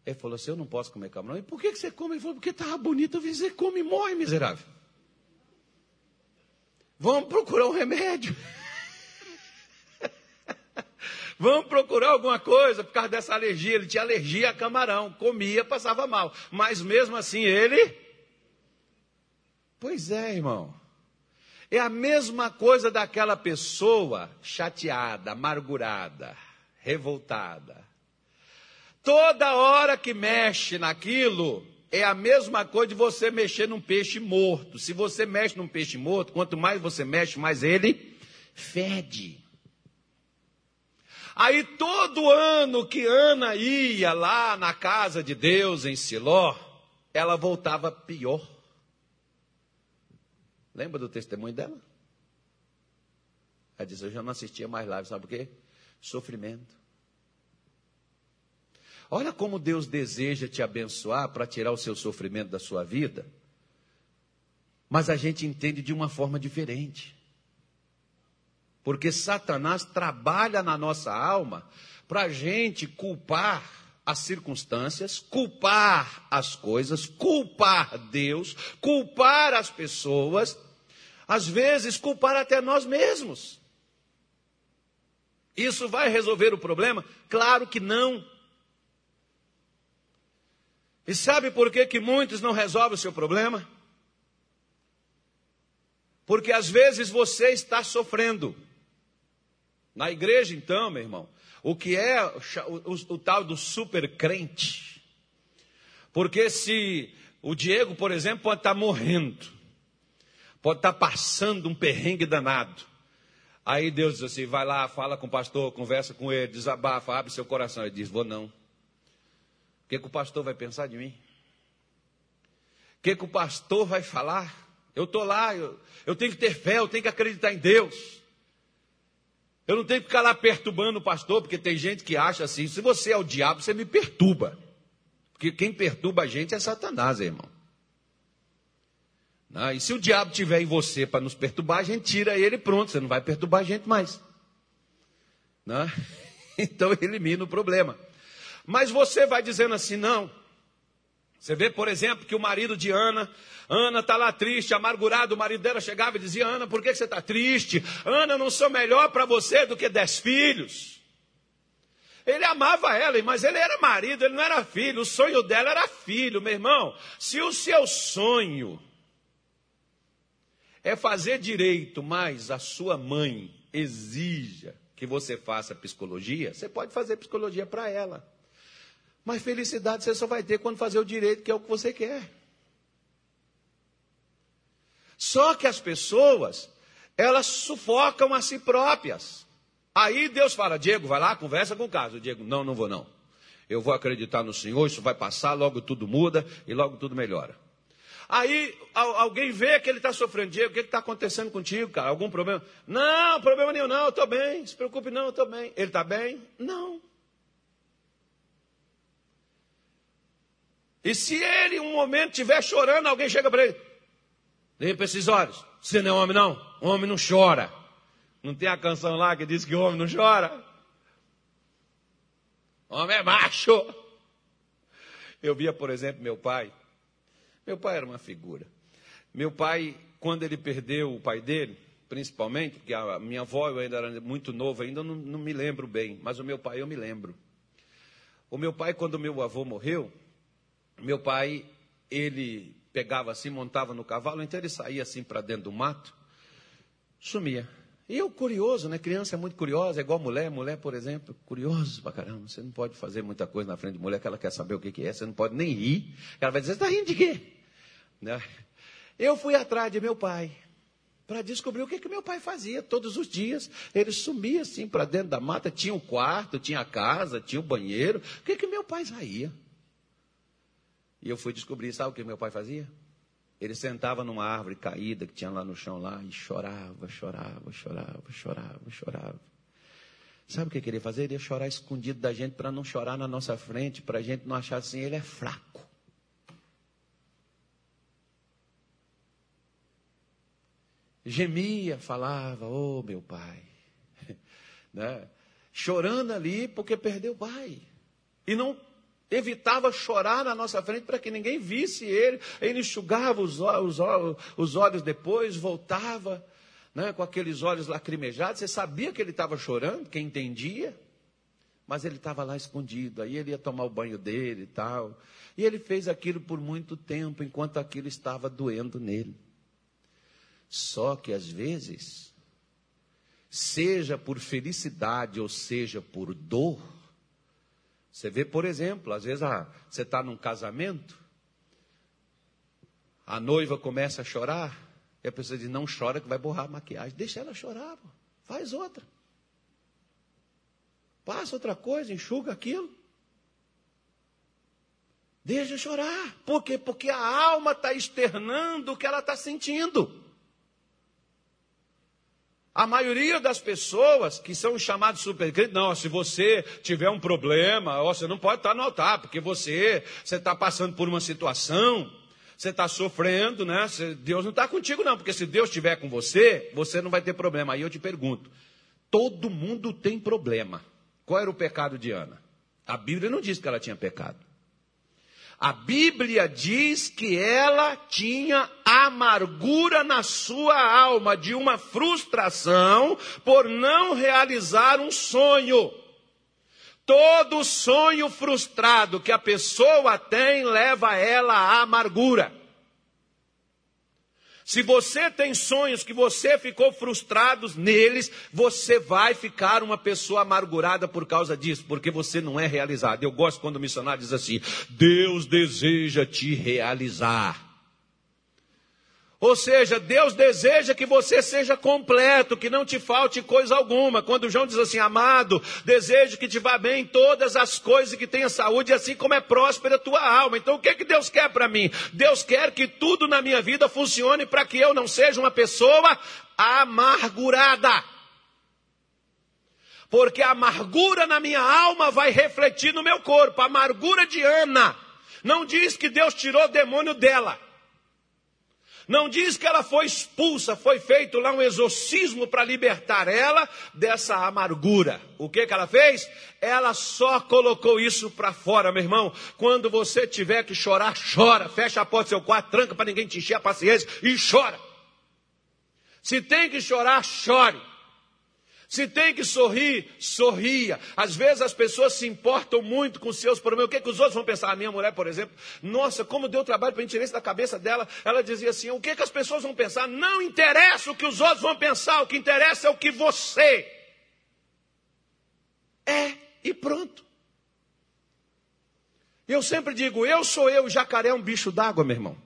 Ele falou assim, eu não posso comer camarão. E por que você come? Ele falou, porque estava bonito. Eu falei, você come e morre, miserável. Vamos procurar um remédio. Vamos procurar alguma coisa por causa dessa alergia. Ele tinha alergia a camarão. Comia, passava mal. Mas mesmo assim, ele... Pois é, irmão. É a mesma coisa daquela pessoa chateada, amargurada, revoltada. Toda hora que mexe naquilo, é a mesma coisa de você mexer num peixe morto. Se você mexe num peixe morto, quanto mais você mexe, mais ele fede. Aí todo ano que Ana ia lá na casa de Deus em Siló, ela voltava pior. Lembra do testemunho dela? Ela disse, eu já não assistia mais live, sabe por quê? Sofrimento. Olha como Deus deseja te abençoar para tirar o seu sofrimento da sua vida. Mas a gente entende de uma forma diferente. Porque Satanás trabalha na nossa alma para a gente culpar as circunstâncias, culpar as coisas, culpar Deus, culpar as pessoas, às vezes culpar até nós mesmos. Isso vai resolver o problema? Claro que não. E sabe por que muitos não resolvem o seu problema? Porque às vezes você está sofrendo. Na igreja então, meu irmão, o que é o tal do super crente? Porque se o Diego, por exemplo, pode estar morrendo, pode estar passando um perrengue danado. Aí Deus diz assim, vai lá, fala com o pastor, conversa com ele, desabafa, abre seu coração. Ele diz, vou não. O que o pastor vai pensar de mim? O que o pastor vai falar? Eu estou lá, eu tenho que ter fé, eu tenho que acreditar em Deus. Eu não tenho que ficar lá perturbando o pastor, porque tem gente que acha assim, se você é o diabo, você me perturba. Porque quem perturba a gente é Satanás, irmão. E se o diabo estiver em você para nos perturbar, a gente tira ele e pronto, você não vai perturbar a gente mais. Então, elimina o problema. Mas você vai dizendo assim, não. Você vê, por exemplo, que o marido de Ana está lá triste, amargurado, o marido dela chegava e dizia, Ana, por que você está triste? Ana, não sou melhor para você do que 10 filhos. Ele amava ela, mas ele era marido, ele não era filho, o sonho dela era filho, meu irmão. Se o seu sonho é fazer direito, mas a sua mãe exija que você faça psicologia, você pode fazer psicologia para ela. Mas felicidade você só vai ter quando fazer o direito, que é o que você quer. Só que as pessoas, elas sufocam a si próprias. Aí Deus fala, Diego, vai lá, conversa com o caso. Diego, não vou não. Eu vou acreditar no Senhor, isso vai passar, logo tudo muda e logo tudo melhora. Aí alguém vê que ele está sofrendo. Diego, o que está acontecendo contigo, cara? Algum problema? Não, problema nenhum, não, eu estou bem. Se preocupe não, eu estou bem. Ele está bem? Não. E se ele, um momento, estiver chorando, alguém chega para ele. Limpa esses olhos. Você não é homem, não. Homem não chora. Não tem a canção lá que diz que homem não chora? Homem é macho. Eu via, por exemplo, meu pai. Meu pai era uma figura. Meu pai, quando ele perdeu o pai dele, principalmente, porque a minha avó eu ainda era muito novo, ainda não me lembro bem. Mas o meu pai eu me lembro. O meu pai, quando meu avô morreu, meu pai, ele pegava assim, montava no cavalo inteiro e saía assim para dentro do mato, sumia. E eu curioso, né? Criança é muito curiosa, é igual mulher. Mulher, por exemplo, curioso pra caramba. Você não pode fazer muita coisa na frente de mulher que ela quer saber o que é. Você não pode nem rir. Ela vai dizer, você está rindo de quê? Né? Eu fui atrás de meu pai para descobrir o que meu pai fazia todos os dias. Ele sumia assim para dentro da mata, tinha um quarto, tinha a casa, tinha o banheiro. O que meu pai saía? E eu fui descobrir, sabe o que meu pai fazia? Ele sentava numa árvore caída que tinha lá no chão lá e chorava. Sabe o que ele ia fazer? Ele ia chorar escondido da gente para não chorar na nossa frente, para a gente não achar assim, ele é fraco. Gemia, falava, ô meu pai, né? Chorando ali porque perdeu o pai, e não evitava chorar na nossa frente para que ninguém visse ele. Ele enxugava os olhos depois, voltava, né, com aqueles olhos lacrimejados, você sabia que ele estava chorando, quem entendia, mas ele estava lá escondido, aí ele ia tomar o banho dele e tal, e ele fez aquilo por muito tempo, enquanto aquilo estava doendo nele. Só que às vezes, seja por felicidade ou seja por dor, você vê, por exemplo, às vezes você está num casamento, a noiva começa a chorar, e a pessoa diz, não chora que vai borrar a maquiagem. Deixa ela chorar, pô. Faz outra. Passa outra coisa, enxuga aquilo. Deixa chorar. Por quê? Porque a alma está externando o que ela está sentindo. A maioria das pessoas que são chamadas supercrentes, não, se você tiver um problema, ó, você não pode estar no altar, porque você está passando por uma situação, você está sofrendo, né? Deus não está contigo não, porque se Deus estiver com você, você não vai ter problema. Aí eu te pergunto, todo mundo tem problema. Qual era o pecado de Ana? A Bíblia não diz que ela tinha pecado. A Bíblia diz que ela tinha amargura na sua alma, de uma frustração por não realizar um sonho. Todo sonho frustrado que a pessoa tem leva ela à amargura. Se você tem sonhos que você ficou frustrado neles, você vai ficar uma pessoa amargurada por causa disso, porque você não é realizado. Eu gosto quando o missionário diz assim, Deus deseja te realizar. Ou seja, Deus deseja que você seja completo, que não te falte coisa alguma. Quando João diz assim, amado, desejo que te vá bem em todas as coisas e que tenha saúde, assim como é próspera a tua alma. Então o que que Deus quer para mim? Deus quer que tudo na minha vida funcione para que eu não seja uma pessoa amargurada. Porque a amargura na minha alma vai refletir no meu corpo. A amargura de Ana não diz que Deus tirou o demônio dela. Não diz que ela foi expulsa, foi feito lá um exorcismo para libertar ela dessa amargura. O que ela fez? Ela só colocou isso para fora, meu irmão. Quando você tiver que chorar, chora. Fecha a porta do seu quarto, tranca para ninguém te encher a paciência e chora. Se tem que chorar, chore. Se tem que sorrir, sorria. Às vezes as pessoas se importam muito com seus problemas. O que os outros vão pensar? A minha mulher, por exemplo, nossa, como deu trabalho para a gente tirar isso da cabeça dela. Ela dizia assim, o que as pessoas vão pensar? Não interessa o que os outros vão pensar, o que interessa é o que você é e pronto. Eu sempre digo, eu sou eu, o jacaré é um bicho d'água, meu irmão.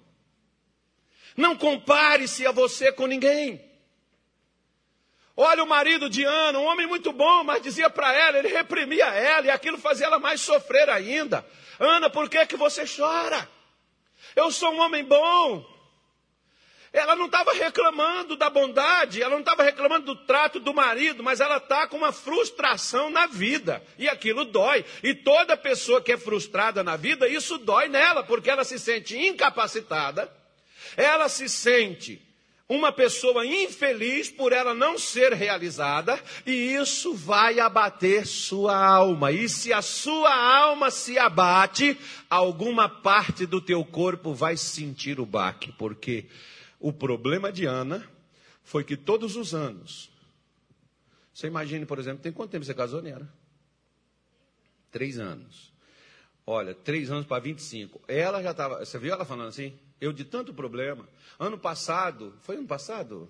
Não compare-se a você com ninguém. Olha o marido de Ana, um homem muito bom, mas dizia para ela, ele reprimia ela, e aquilo fazia ela mais sofrer ainda. Ana, por que que você chora? Eu sou um homem bom. Ela não estava reclamando da bondade, ela não estava reclamando do trato do marido, mas ela está com uma frustração na vida, e aquilo dói. E toda pessoa que é frustrada na vida, isso dói nela, porque ela se sente incapacitada, ela se sente uma pessoa infeliz por ela não ser realizada, e isso vai abater sua alma. E se a sua alma se abate, alguma parte do teu corpo vai sentir o baque. Porque o problema de Ana foi que todos os anos... Você imagine, por exemplo, tem quanto tempo você casou, Nera? 3 anos. Olha, 3 anos para 25. Ela já estava... Você viu ela falando assim? Eu de tanto problema. Ano passado... Foi ano passado?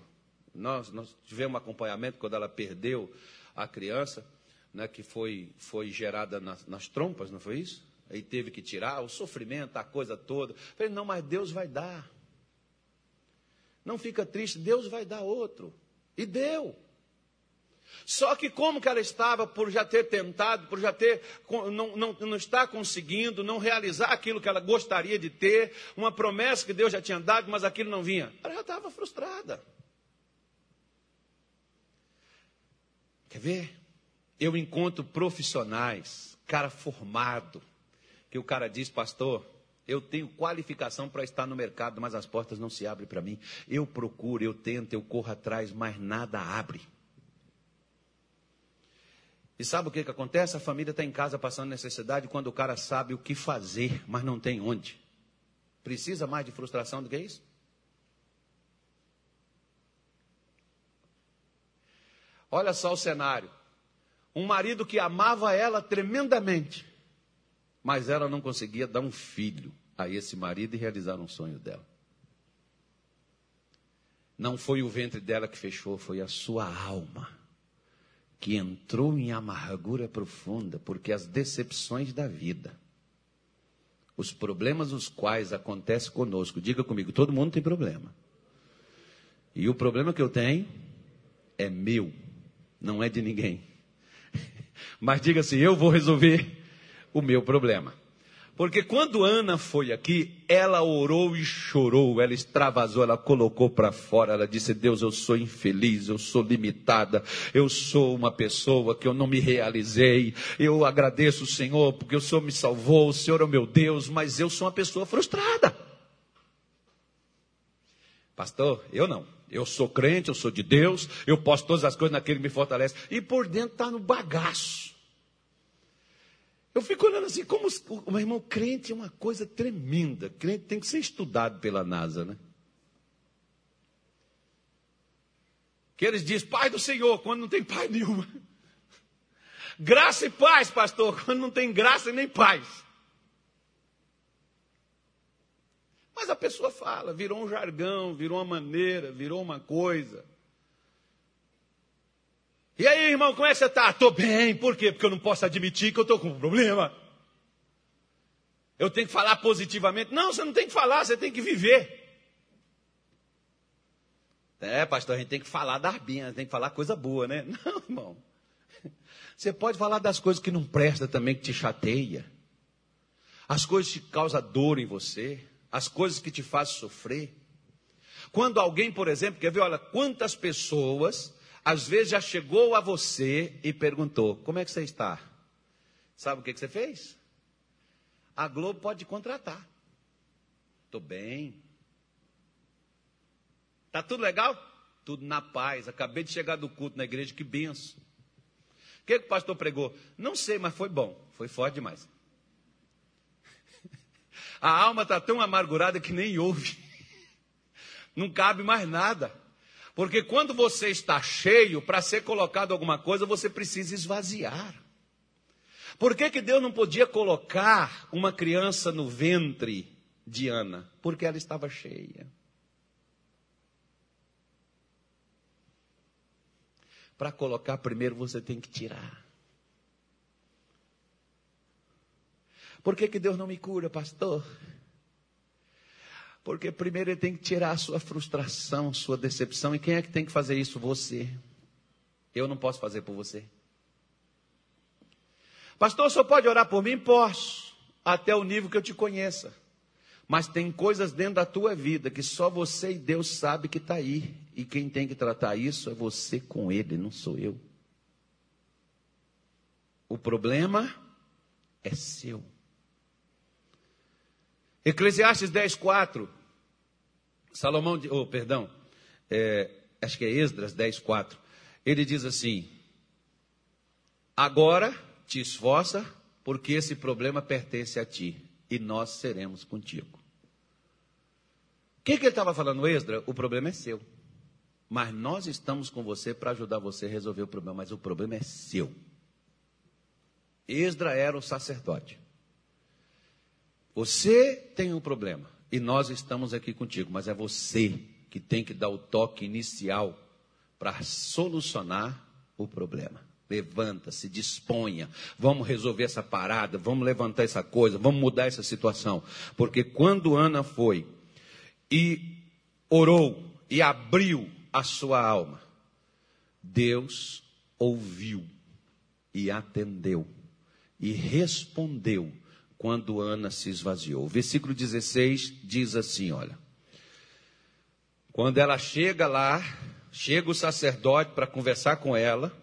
Nós tivemos um acompanhamento quando ela perdeu a criança, né, que foi gerada nas trompas, não foi isso? Aí teve que tirar o sofrimento, a coisa toda. Falei, não, mas Deus vai dar. Não fica triste, Deus vai dar outro. E deu. Só que como que ela estava, por já ter tentado, por já ter, não está conseguindo, não realizar aquilo que ela gostaria de ter, uma promessa que Deus já tinha dado, mas aquilo não vinha. Ela já estava frustrada. Quer ver? Eu encontro profissionais, cara formado, que o cara diz, pastor, eu tenho qualificação para estar no mercado, mas as portas não se abrem para mim. Eu procuro, eu tento, eu corro atrás, mas nada abre. E sabe o que acontece? A família está em casa passando necessidade quando o cara sabe o que fazer, mas não tem onde. Precisa mais de frustração do que isso? Olha só o cenário. Um marido que amava ela tremendamente, mas ela não conseguia dar um filho a esse marido e realizar um sonho dela. Não foi o ventre dela que fechou, foi a sua alma que entrou em amargura profunda, porque as decepções da vida, os problemas os quais acontecem conosco, diga comigo, todo mundo tem problema. E o problema que eu tenho é meu, não é de ninguém. Mas diga assim, eu vou resolver o meu problema. Porque quando Ana foi aqui, ela orou e chorou, ela extravasou, ela colocou para fora, ela disse, Deus, eu sou infeliz, eu sou limitada, eu sou uma pessoa que eu não me realizei, eu agradeço o Senhor, porque o Senhor me salvou, o Senhor é o meu Deus, mas eu sou uma pessoa frustrada. Pastor, eu não. Eu sou crente, eu sou de Deus, eu posso todas as coisas naquele que me fortalece. E por dentro está no bagaço. Eu fico olhando assim, como... Meu irmão, crente é uma coisa tremenda. Crente tem que ser estudado pela NASA, né? Que eles dizem, paz do Senhor, quando não tem paz nenhuma. Graça e paz, pastor, quando não tem graça e nem paz. Mas a pessoa fala, virou um jargão, virou uma maneira, virou uma coisa. E aí, irmão, como é que você está? Estou bem. Por quê? Porque eu não posso admitir que eu estou com um problema. Eu tenho que falar positivamente. Não, você não tem que falar, você tem que viver. É, pastor, a gente tem que falar da arbinha, tem que falar coisa boa, né? Não, irmão. Você pode falar das coisas que não presta também, que te chateia. As coisas que causam dor em você. As coisas que te fazem sofrer. Quando alguém, por exemplo, quer ver, olha, quantas pessoas, às vezes já chegou a você e perguntou, como é que você está? Sabe o que você fez? A Globo pode contratar. Estou bem. Está tudo legal? Tudo na paz. Acabei de chegar do culto na igreja, que benção. O que o pastor pregou? Não sei, mas foi bom. Foi forte demais. A alma está tão amargurada que nem ouve. Não cabe mais nada. Porque quando você está cheio, para ser colocado alguma coisa, você precisa esvaziar. Por que Deus não podia colocar uma criança no ventre de Ana? Porque ela estava cheia. Para colocar primeiro, você tem que tirar. Por que Deus não me cura, pastor? Porque primeiro Ele tem que tirar a sua frustração, sua decepção. E quem é que tem que fazer isso? Você. Eu não posso fazer por você. Pastor, o senhor pode orar por mim? Posso. Até o nível que eu te conheça. Mas tem coisas dentro da tua vida que só você e Deus sabe que está aí. E quem tem que tratar isso é você com Ele, não sou eu. O problema é seu. Eclesiastes 10:4, acho que é Esdras 10:4, ele diz assim, agora te esforça, porque esse problema pertence a ti, e nós seremos contigo. O que ele estava falando, Esdras? O problema é seu, mas nós estamos com você para ajudar você a resolver o problema, mas o problema é seu. Esdras era o sacerdote. Você tem um problema e nós estamos aqui contigo, mas é você que tem que dar o toque inicial para solucionar o problema. Levanta, se disponha, vamos resolver essa parada, vamos levantar essa coisa, vamos mudar essa situação. Porque quando Ana foi e orou e abriu a sua alma, Deus ouviu e atendeu e respondeu quando Ana se esvaziou. O versículo 16 diz assim, olha, quando ela chega lá, chega o sacerdote para conversar com ela,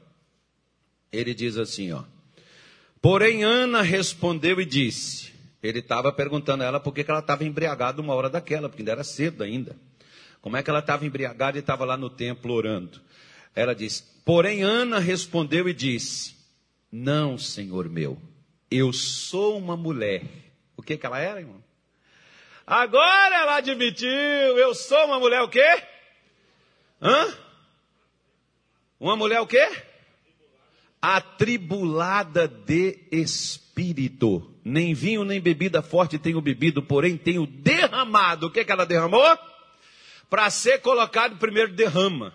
ele diz assim, ó, porém Ana respondeu e disse, ele estava perguntando a ela por que ela estava embriagada uma hora daquela, porque ainda era cedo ainda, como é que ela estava embriagada e estava lá no templo orando. Ela disse, porém Ana respondeu e disse, não, Senhor meu, eu sou uma mulher. O que que ela era, irmão? Agora ela admitiu, eu sou uma mulher o quê? Uma mulher o quê? Atribulada de espírito. Nem vinho nem bebida forte tenho bebido, porém tenho derramado. O que que ela derramou? Para ser colocado primeiro derrama.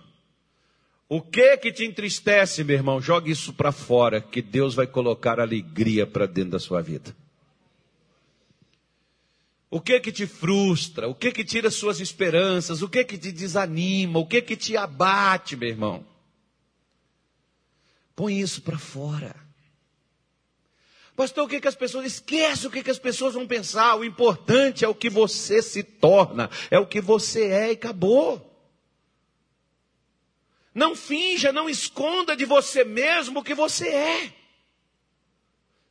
O que te entristece, meu irmão? Joga isso para fora, que Deus vai colocar alegria para dentro da sua vida. O que te frustra? O que tira suas esperanças? O que te desanima? O que te abate, meu irmão? Põe isso para fora. Pastor, o que as pessoas... Esquece o que as pessoas vão pensar. O importante é o que você se torna. É o que você é e acabou. Não finja, não esconda de você mesmo o que você é.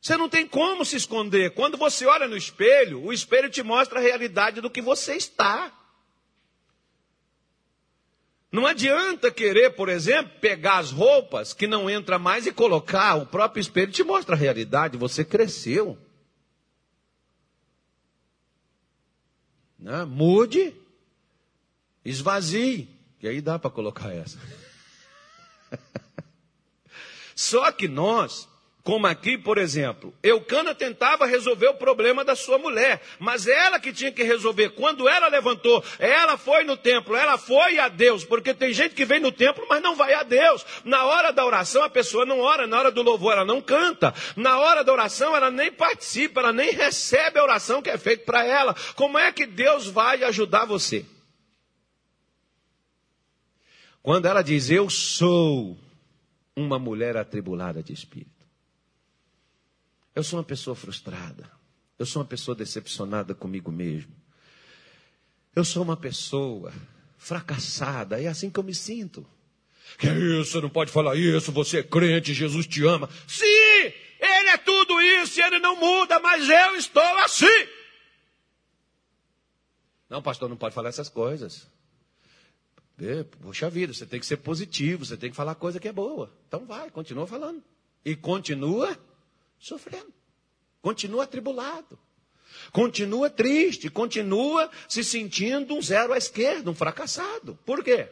Você não tem como se esconder. Quando você olha no espelho, o espelho te mostra a realidade do que você está. Não adianta querer, por exemplo, pegar as roupas que não entra mais e colocar. O próprio espelho te mostra a realidade, você cresceu. Né? Mude, esvazie, que aí dá para colocar essa. Só que nós, como aqui, por exemplo, Elcana tentava resolver o problema da sua mulher, mas ela que tinha que resolver. Quando ela levantou, ela foi no templo, ela foi a Deus, porque tem gente que vem no templo, mas não vai a Deus. Na hora da oração, a pessoa não ora, na hora do louvor, ela não canta. Na hora da oração, ela nem participa, ela nem recebe a oração que é feita para ela. Como é que Deus vai ajudar você? Quando ela diz, eu sou uma mulher atribulada de espírito. Eu sou uma pessoa frustrada. Eu sou uma pessoa decepcionada comigo mesmo. Eu sou uma pessoa fracassada. É assim que eu me sinto. Que isso, não pode falar isso, você é crente, Jesus te ama. Sim, ele é tudo isso, ele não muda, mas eu estou assim. Não, pastor, não pode falar essas coisas. Poxa vida, você tem que ser positivo, você tem que falar coisa que é boa. Então vai, continua falando. E continua sofrendo. Continua atribulado. Continua triste, continua se sentindo um zero à esquerda, um fracassado. Por quê?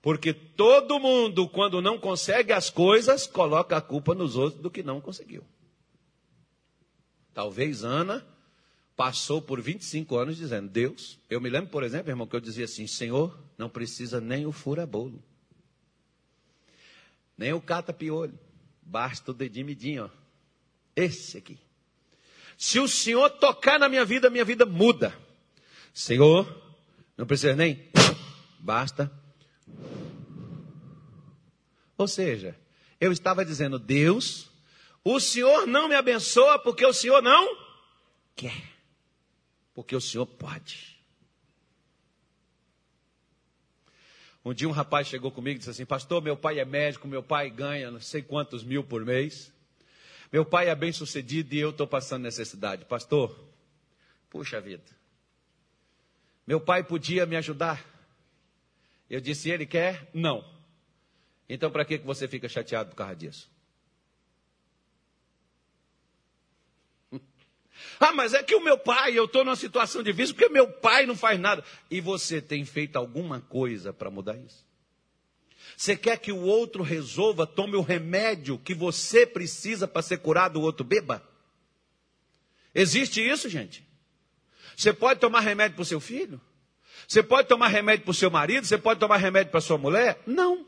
Porque todo mundo, quando não consegue as coisas, coloca a culpa nos outros do que não conseguiu. Talvez Ana passou por 25 anos dizendo, Deus, eu me lembro, por exemplo, irmão, que eu dizia assim, Senhor, não precisa nem o fura-bolo, nem o cata-piolho, basta o dedinho midinho, ó, esse aqui. Se o Senhor tocar na minha vida muda. Senhor, não precisa nem, basta. Ou seja, eu estava dizendo, Deus, o Senhor não me abençoa porque o Senhor não quer. Porque o Senhor pode. Um dia um rapaz chegou comigo e disse assim, pastor, meu pai é médico, meu pai ganha não sei quantos mil por mês. Meu pai é bem sucedido e eu estou passando necessidade. Pastor, puxa vida. Meu pai podia me ajudar. Eu disse, ele quer? Não. Então, para que você fica chateado por causa disso? Ah, mas é que o meu pai, eu estou numa situação difícil porque meu pai não faz nada. E você tem feito alguma coisa para mudar isso? Você quer que o outro resolva, tome o remédio que você precisa para ser curado, o outro beba? Existe isso, gente? Você pode tomar remédio para o seu filho? Você pode tomar remédio para o seu marido? Você pode tomar remédio para a sua mulher? Não.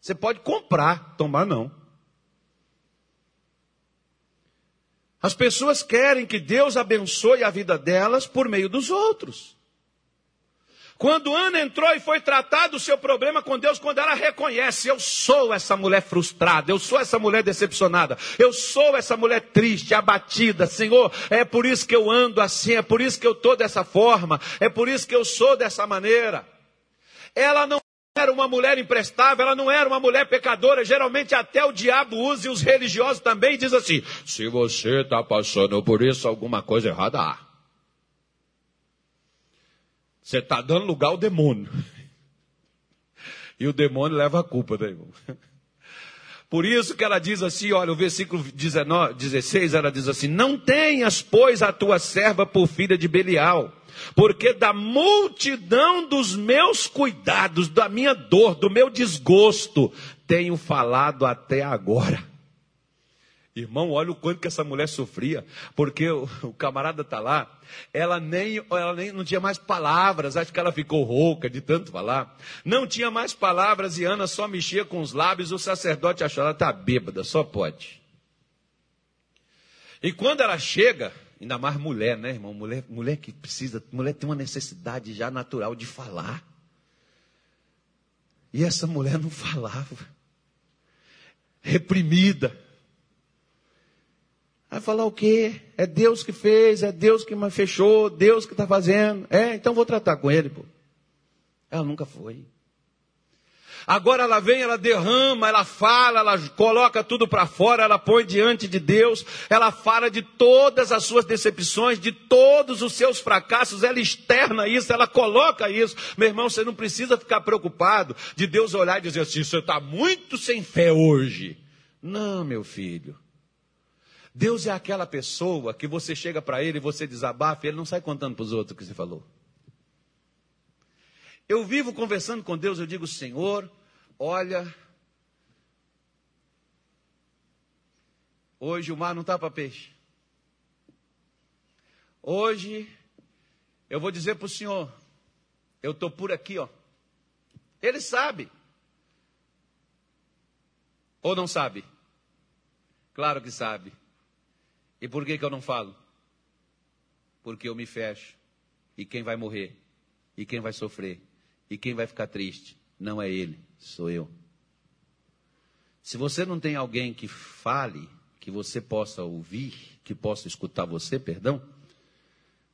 Você pode comprar, tomar não. As pessoas querem que Deus abençoe a vida delas por meio dos outros. Quando Ana entrou e foi tratada o seu problema com Deus, quando ela reconhece, eu sou essa mulher frustrada, eu sou essa mulher decepcionada, eu sou essa mulher triste, abatida, Senhor, é por isso que eu ando assim, é por isso que eu estou dessa forma, é por isso que eu sou dessa maneira. Ela não era uma mulher imprestável, ela não era uma mulher pecadora. Geralmente até o diabo usa e os religiosos também, diz assim, se você está passando por isso, alguma coisa errada há. Você está dando lugar ao demônio. E o demônio leva a culpa, né, irmão? Por isso que ela diz assim, olha, o versículo 16, ela diz assim, não tenhas, pois, a tua serva por filha de Belial, porque da multidão dos meus cuidados, da minha dor, do meu desgosto, tenho falado até agora. Irmão, olha o quanto que essa mulher sofria, porque o camarada está lá, ela nem não tinha mais palavras, acho que ela ficou rouca de tanto falar, não tinha mais palavras e Ana só mexia com os lábios, o sacerdote achou, ela está bêbada, só pode. E quando ela chega, ainda mais mulher, né, irmão, mulher que precisa, mulher tem uma necessidade já natural de falar, e essa mulher não falava, reprimida. Vai falar o quê? É Deus que fez, é Deus que me fechou, Deus que está fazendo. É, então vou tratar com ele, pô. Ela nunca foi. Agora ela vem, ela derrama, ela fala, ela coloca tudo para fora, ela põe diante de Deus, ela fala de todas as suas decepções, de todos os seus fracassos, ela externa isso, ela coloca isso. Meu irmão, você não precisa ficar preocupado de Deus olhar e dizer assim, você está muito sem fé hoje. Não, meu filho. Deus é aquela pessoa que você chega para ele e você desabafa, ele não sai contando para os outros o que você falou. Eu vivo conversando com Deus, eu digo, Senhor, olha, hoje o mar não está para peixe. Hoje, eu vou dizer para o Senhor, eu estou por aqui, ó. Ele sabe. Ou não sabe? Claro que sabe. E por que eu não falo? Porque eu me fecho. E quem vai morrer? E quem vai sofrer? E quem vai ficar triste? Não é ele, sou eu. Se você não tem alguém que fale, que você possa ouvir, que possa escutar você, perdão,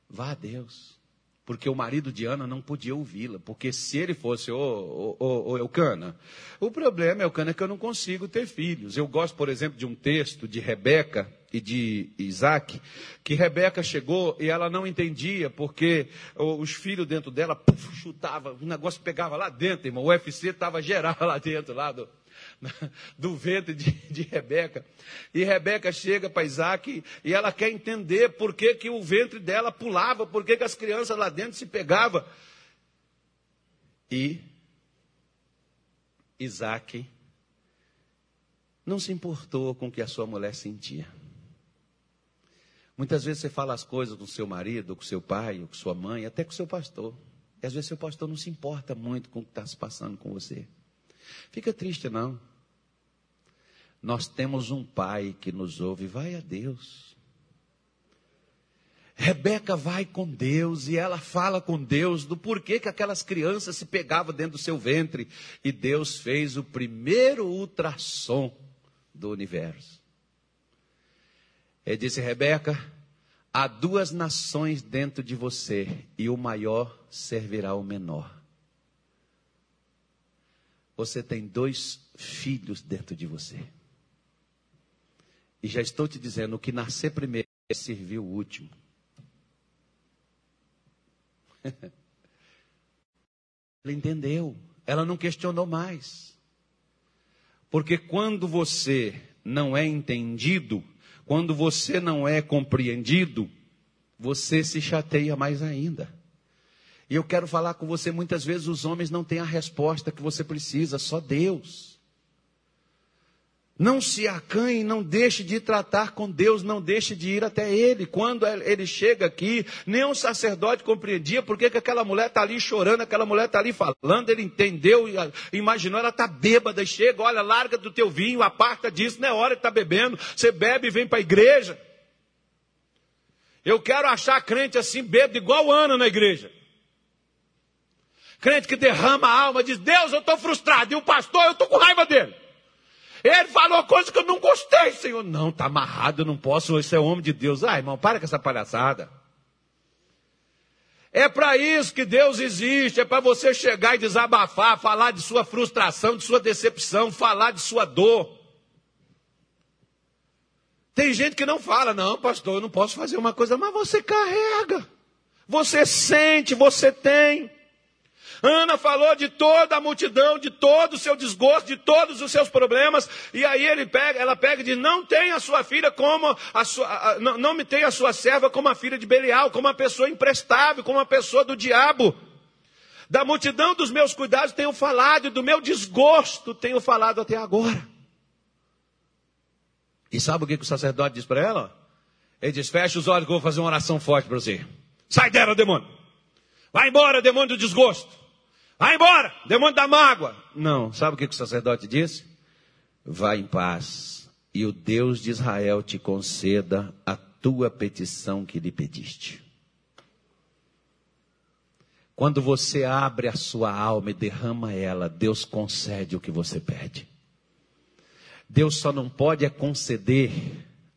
vá a Deus. Porque o marido de Ana não podia ouvi-la. Porque se ele fosse, ô Elcana, o problema, Elcana, é que eu não consigo ter filhos. Eu gosto, por exemplo, de um texto de Rebeca e de Isaac, que Rebeca chegou e ela não entendia, porque os filhos dentro dela, puf, chutava, o negócio pegava lá dentro, irmão. O UFC estava geral lá dentro, lá do ventre de Rebeca. E Rebeca chega para Isaac e ela quer entender por que o ventre dela pulava, por que as crianças lá dentro se pegavam. E Isaac não se importou com o que a sua mulher sentia. Muitas vezes você fala as coisas com seu marido, ou com seu pai, ou com sua mãe, até com seu pastor. E às vezes seu pastor não se importa muito com o que está se passando com você. Fica triste, não. Nós temos um pai que nos ouve, vai a Deus. Rebeca vai com Deus e ela fala com Deus do porquê que aquelas crianças se pegavam dentro do seu ventre. E Deus fez o primeiro ultrassom do universo. Ele disse, Rebeca, há duas nações dentro de você e o maior servirá ao menor. Você tem dois filhos dentro de você. E já estou te dizendo, o que nascer primeiro é servir o último. Ela entendeu. Ela não questionou mais. Porque quando você não é entendido, quando você não é compreendido, você se chateia mais ainda. E eu quero falar com você, muitas vezes os homens não têm a resposta que você precisa, só Deus. Não se acanhe, não deixe de tratar com Deus, não deixe de ir até Ele. Quando Ele chega aqui, nenhum sacerdote compreendia por que aquela mulher está ali chorando, aquela mulher está ali falando. Ele entendeu, imaginou, ela está bêbada, e chega, olha, larga do teu vinho, aparta disso, não é hora que está bebendo, você bebe e vem para a igreja. Eu quero achar crente assim, bêbado, igual Ana na igreja. Crente que derrama a alma, diz, Deus, eu estou frustrado, e o pastor, eu estou com raiva dele. Ele falou coisa que eu não gostei, Senhor. Não, está amarrado, eu não posso, isso é homem de Deus. Ah, irmão, para com essa palhaçada. É para isso que Deus existe, é para você chegar e desabafar, falar de sua frustração, de sua decepção, falar de sua dor. Tem gente que não fala, não, pastor, eu não posso fazer uma coisa, mas você carrega, você sente, você tem. Ana falou de toda a multidão, de todo o seu desgosto, de todos os seus problemas. E aí ela pega e diz, não tem a sua filha como, não me tem a sua serva como a filha de Belial, como uma pessoa imprestável, como uma pessoa do diabo. Da multidão dos meus cuidados tenho falado, e do meu desgosto tenho falado até agora. E sabe o que o sacerdote diz para ela? Ele diz, fecha os olhos que eu vou fazer uma oração forte para você. Sai dela, demônio. Vai embora, demônio do desgosto. Vai embora, demônio da mágoa. Não, sabe o que o sacerdote disse? Vai em paz, e o Deus de Israel te conceda a tua petição que lhe pediste. Quando você abre a sua alma e derrama ela, Deus concede o que você pede. Deus só não pode conceder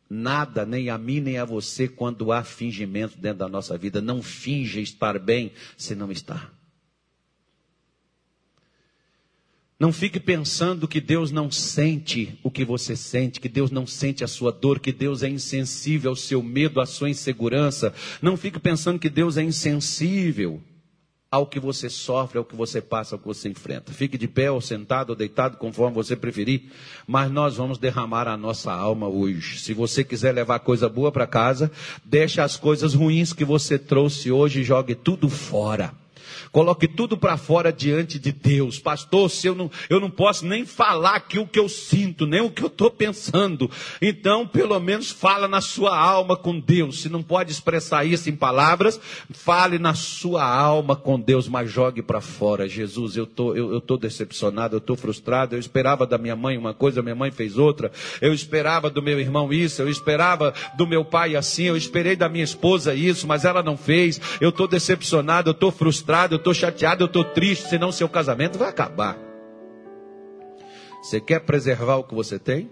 nada, nem a mim, nem a você, quando há fingimento dentro da nossa vida. Não finja estar bem se não está. Não fique pensando que Deus não sente o que você sente, que Deus não sente a sua dor, que Deus é insensível ao seu medo, à sua insegurança. Não fique pensando que Deus é insensível ao que você sofre, ao que você passa, ao que você enfrenta. Fique de pé, ou sentado, ou deitado, conforme você preferir, mas nós vamos derramar a nossa alma hoje. Se você quiser levar coisa boa para casa, deixe as coisas ruins que você trouxe hoje e jogue tudo fora. Coloque tudo para fora diante de Deus. Pastor, se eu não posso nem falar aqui o que eu sinto, nem o que eu estou pensando. Então, pelo menos fala na sua alma com Deus. Se não pode expressar isso em palavras, fale na sua alma com Deus, mas jogue para fora. Jesus, eu tô decepcionado, eu estou frustrado, eu esperava da minha mãe uma coisa, minha mãe fez outra. Eu esperava do meu irmão isso, eu esperava do meu pai assim, eu esperei da minha esposa isso, mas ela não fez. Eu estou decepcionado, eu estou frustrado, eu estou chateado, eu estou triste, senão seu casamento vai acabar. Você quer preservar o que você tem?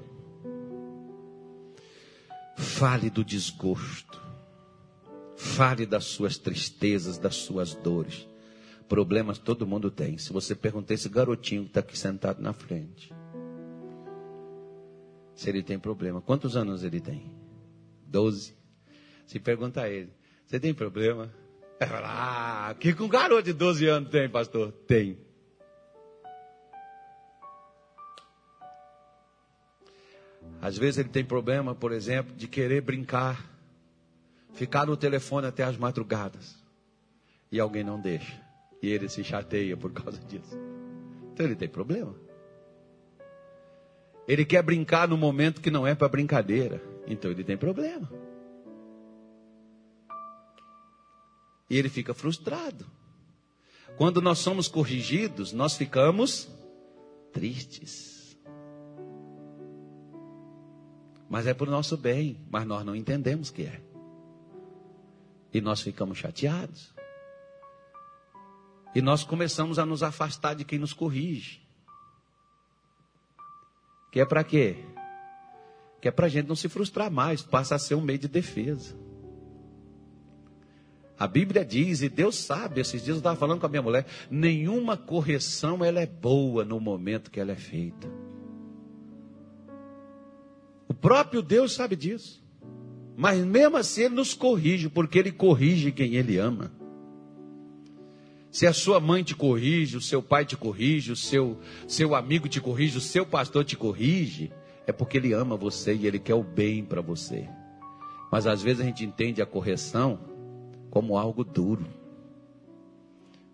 Fale do desgosto. Fale das suas tristezas, das suas dores. Problemas todo mundo tem. Se você perguntar esse garotinho que está aqui sentado na frente, se ele tem problema, quantos anos ele tem? 12. Se perguntar a ele, você tem problema? Ah, que com um garoto de 12 anos tem, pastor? Tem. Às vezes ele tem problema, por exemplo, de querer brincar, ficar no telefone até as madrugadas, e alguém não deixa, e ele se chateia por causa disso. Então ele tem problema. Ele quer brincar no momento que não é para brincadeira, então ele tem problema. E ele fica frustrado. Quando nós somos corrigidos, nós ficamos tristes. Mas é para o nosso bem, mas nós não entendemos que é. E nós ficamos chateados. E nós começamos a nos afastar de quem nos corrige. Que é para quê? Que é para a gente não se frustrar mais, passa a ser um meio de defesa. A Bíblia diz, e Deus sabe, esses dias eu estava falando com a minha mulher, nenhuma correção ela é boa no momento que ela é feita. O próprio Deus sabe disso. Mas mesmo assim Ele nos corrige, porque Ele corrige quem Ele ama. Se a sua mãe te corrige, o seu pai te corrige, o seu amigo te corrige, o seu pastor te corrige, é porque Ele ama você e Ele quer o bem para você. Mas às vezes a gente entende a correção como algo duro,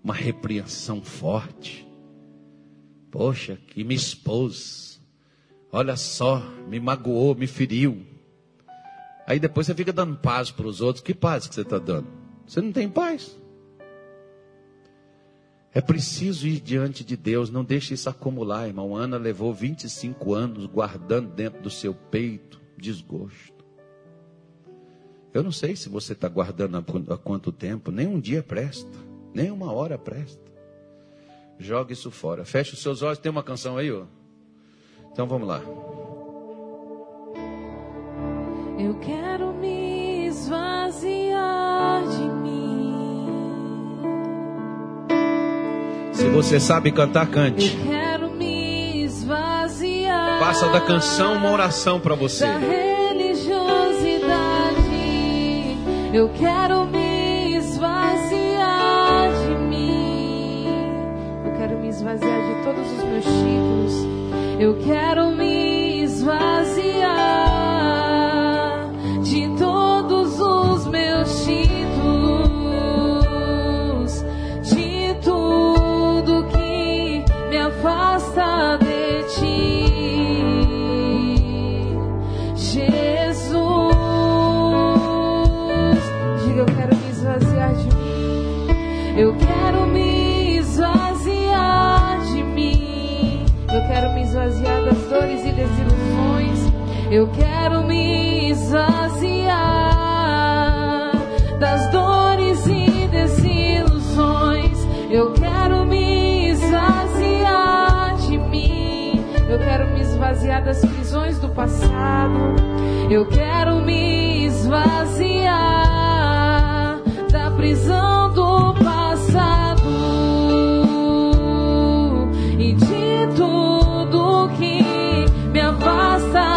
uma repreensão forte. Poxa, que me expôs, Olha só, me magoou, me feriu. Aí depois você fica dando paz para os outros. Que paz que você está dando? Você não tem paz. É preciso ir diante de Deus, não deixe isso acumular, irmão. Ana levou 25 anos guardando dentro do seu peito desgosto. Eu não sei se você está guardando há quanto tempo, nem um dia presta, nem uma hora presta. Joga isso fora, fecha os seus olhos, tem uma canção aí, ó. Então vamos lá. Eu quero me esvaziar de mim. Se você sabe cantar, cante. Eu quero me esvaziar. Faça da canção uma oração para você. Da religiosidade. Eu quero me esvaziar de mim. Eu quero me esvaziar de todos os meus títulos. Eu quero me esvaziar. Eu quero me esvaziar das dores e desilusões. Eu quero me esvaziar de mim. Eu quero me esvaziar das prisões do passado. Eu quero me esvaziar da prisão do passado e de tudo que me afasta.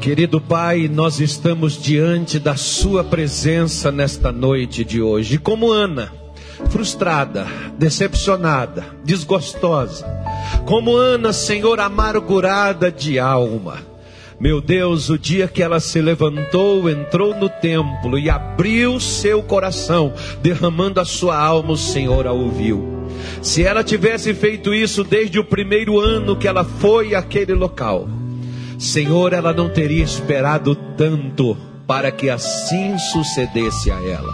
Querido Pai, nós estamos diante da Sua presença nesta noite de hoje. Como Ana, frustrada, decepcionada, desgostosa. Como Ana, Senhor, amargurada de alma. Meu Deus, o dia que ela se levantou, entrou no templo e abriu seu coração, derramando a sua alma, o Senhor a ouviu. Se ela tivesse feito isso desde o primeiro ano que ela foi àquele local... Senhor, ela não teria esperado tanto para que assim sucedesse a ela.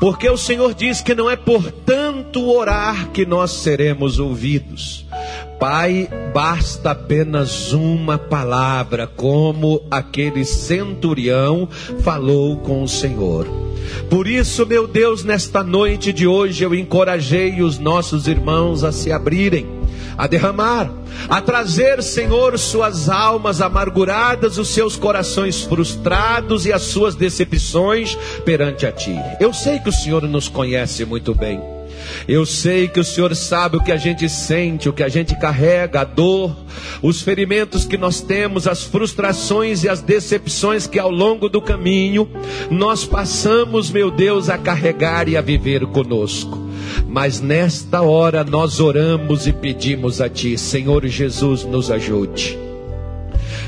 Porque o Senhor diz que não é por tanto orar que nós seremos ouvidos. Pai, basta apenas uma palavra, como aquele centurião falou com o Senhor. Por isso, meu Deus, nesta noite de hoje eu encorajei os nossos irmãos a se abrirem, a derramar, a trazer, Senhor, suas almas amarguradas, os seus corações frustrados e as suas decepções perante a Ti. Eu sei que o Senhor nos conhece muito bem. Eu sei que o Senhor sabe o que a gente sente, o que a gente carrega, a dor, os ferimentos que nós temos, as frustrações e as decepções que ao longo do caminho nós passamos, meu Deus, a carregar e a viver conosco. Mas nesta hora nós oramos e pedimos a Ti, Senhor Jesus, nos ajude.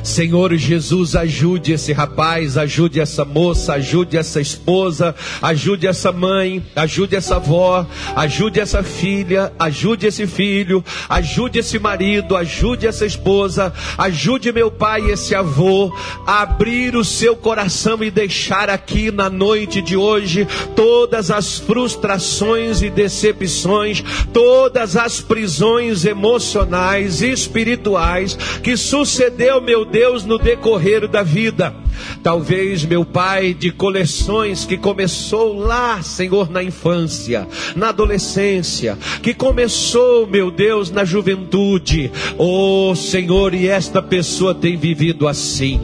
Senhor Jesus, ajude esse rapaz, ajude essa moça, ajude essa esposa, ajude essa mãe, ajude essa avó, ajude essa filha, ajude esse filho, ajude esse marido, ajude essa esposa, ajude meu pai e esse avô a abrir o seu coração e deixar aqui na noite de hoje todas as frustrações e decepções, todas as prisões emocionais e espirituais que sucedeu, meu Deus, no decorrer da vida. Talvez, meu Pai, de coleções que começou lá, Senhor, na infância, na adolescência, que começou, meu Deus, na juventude. Oh, Senhor, e esta pessoa tem vivido assim,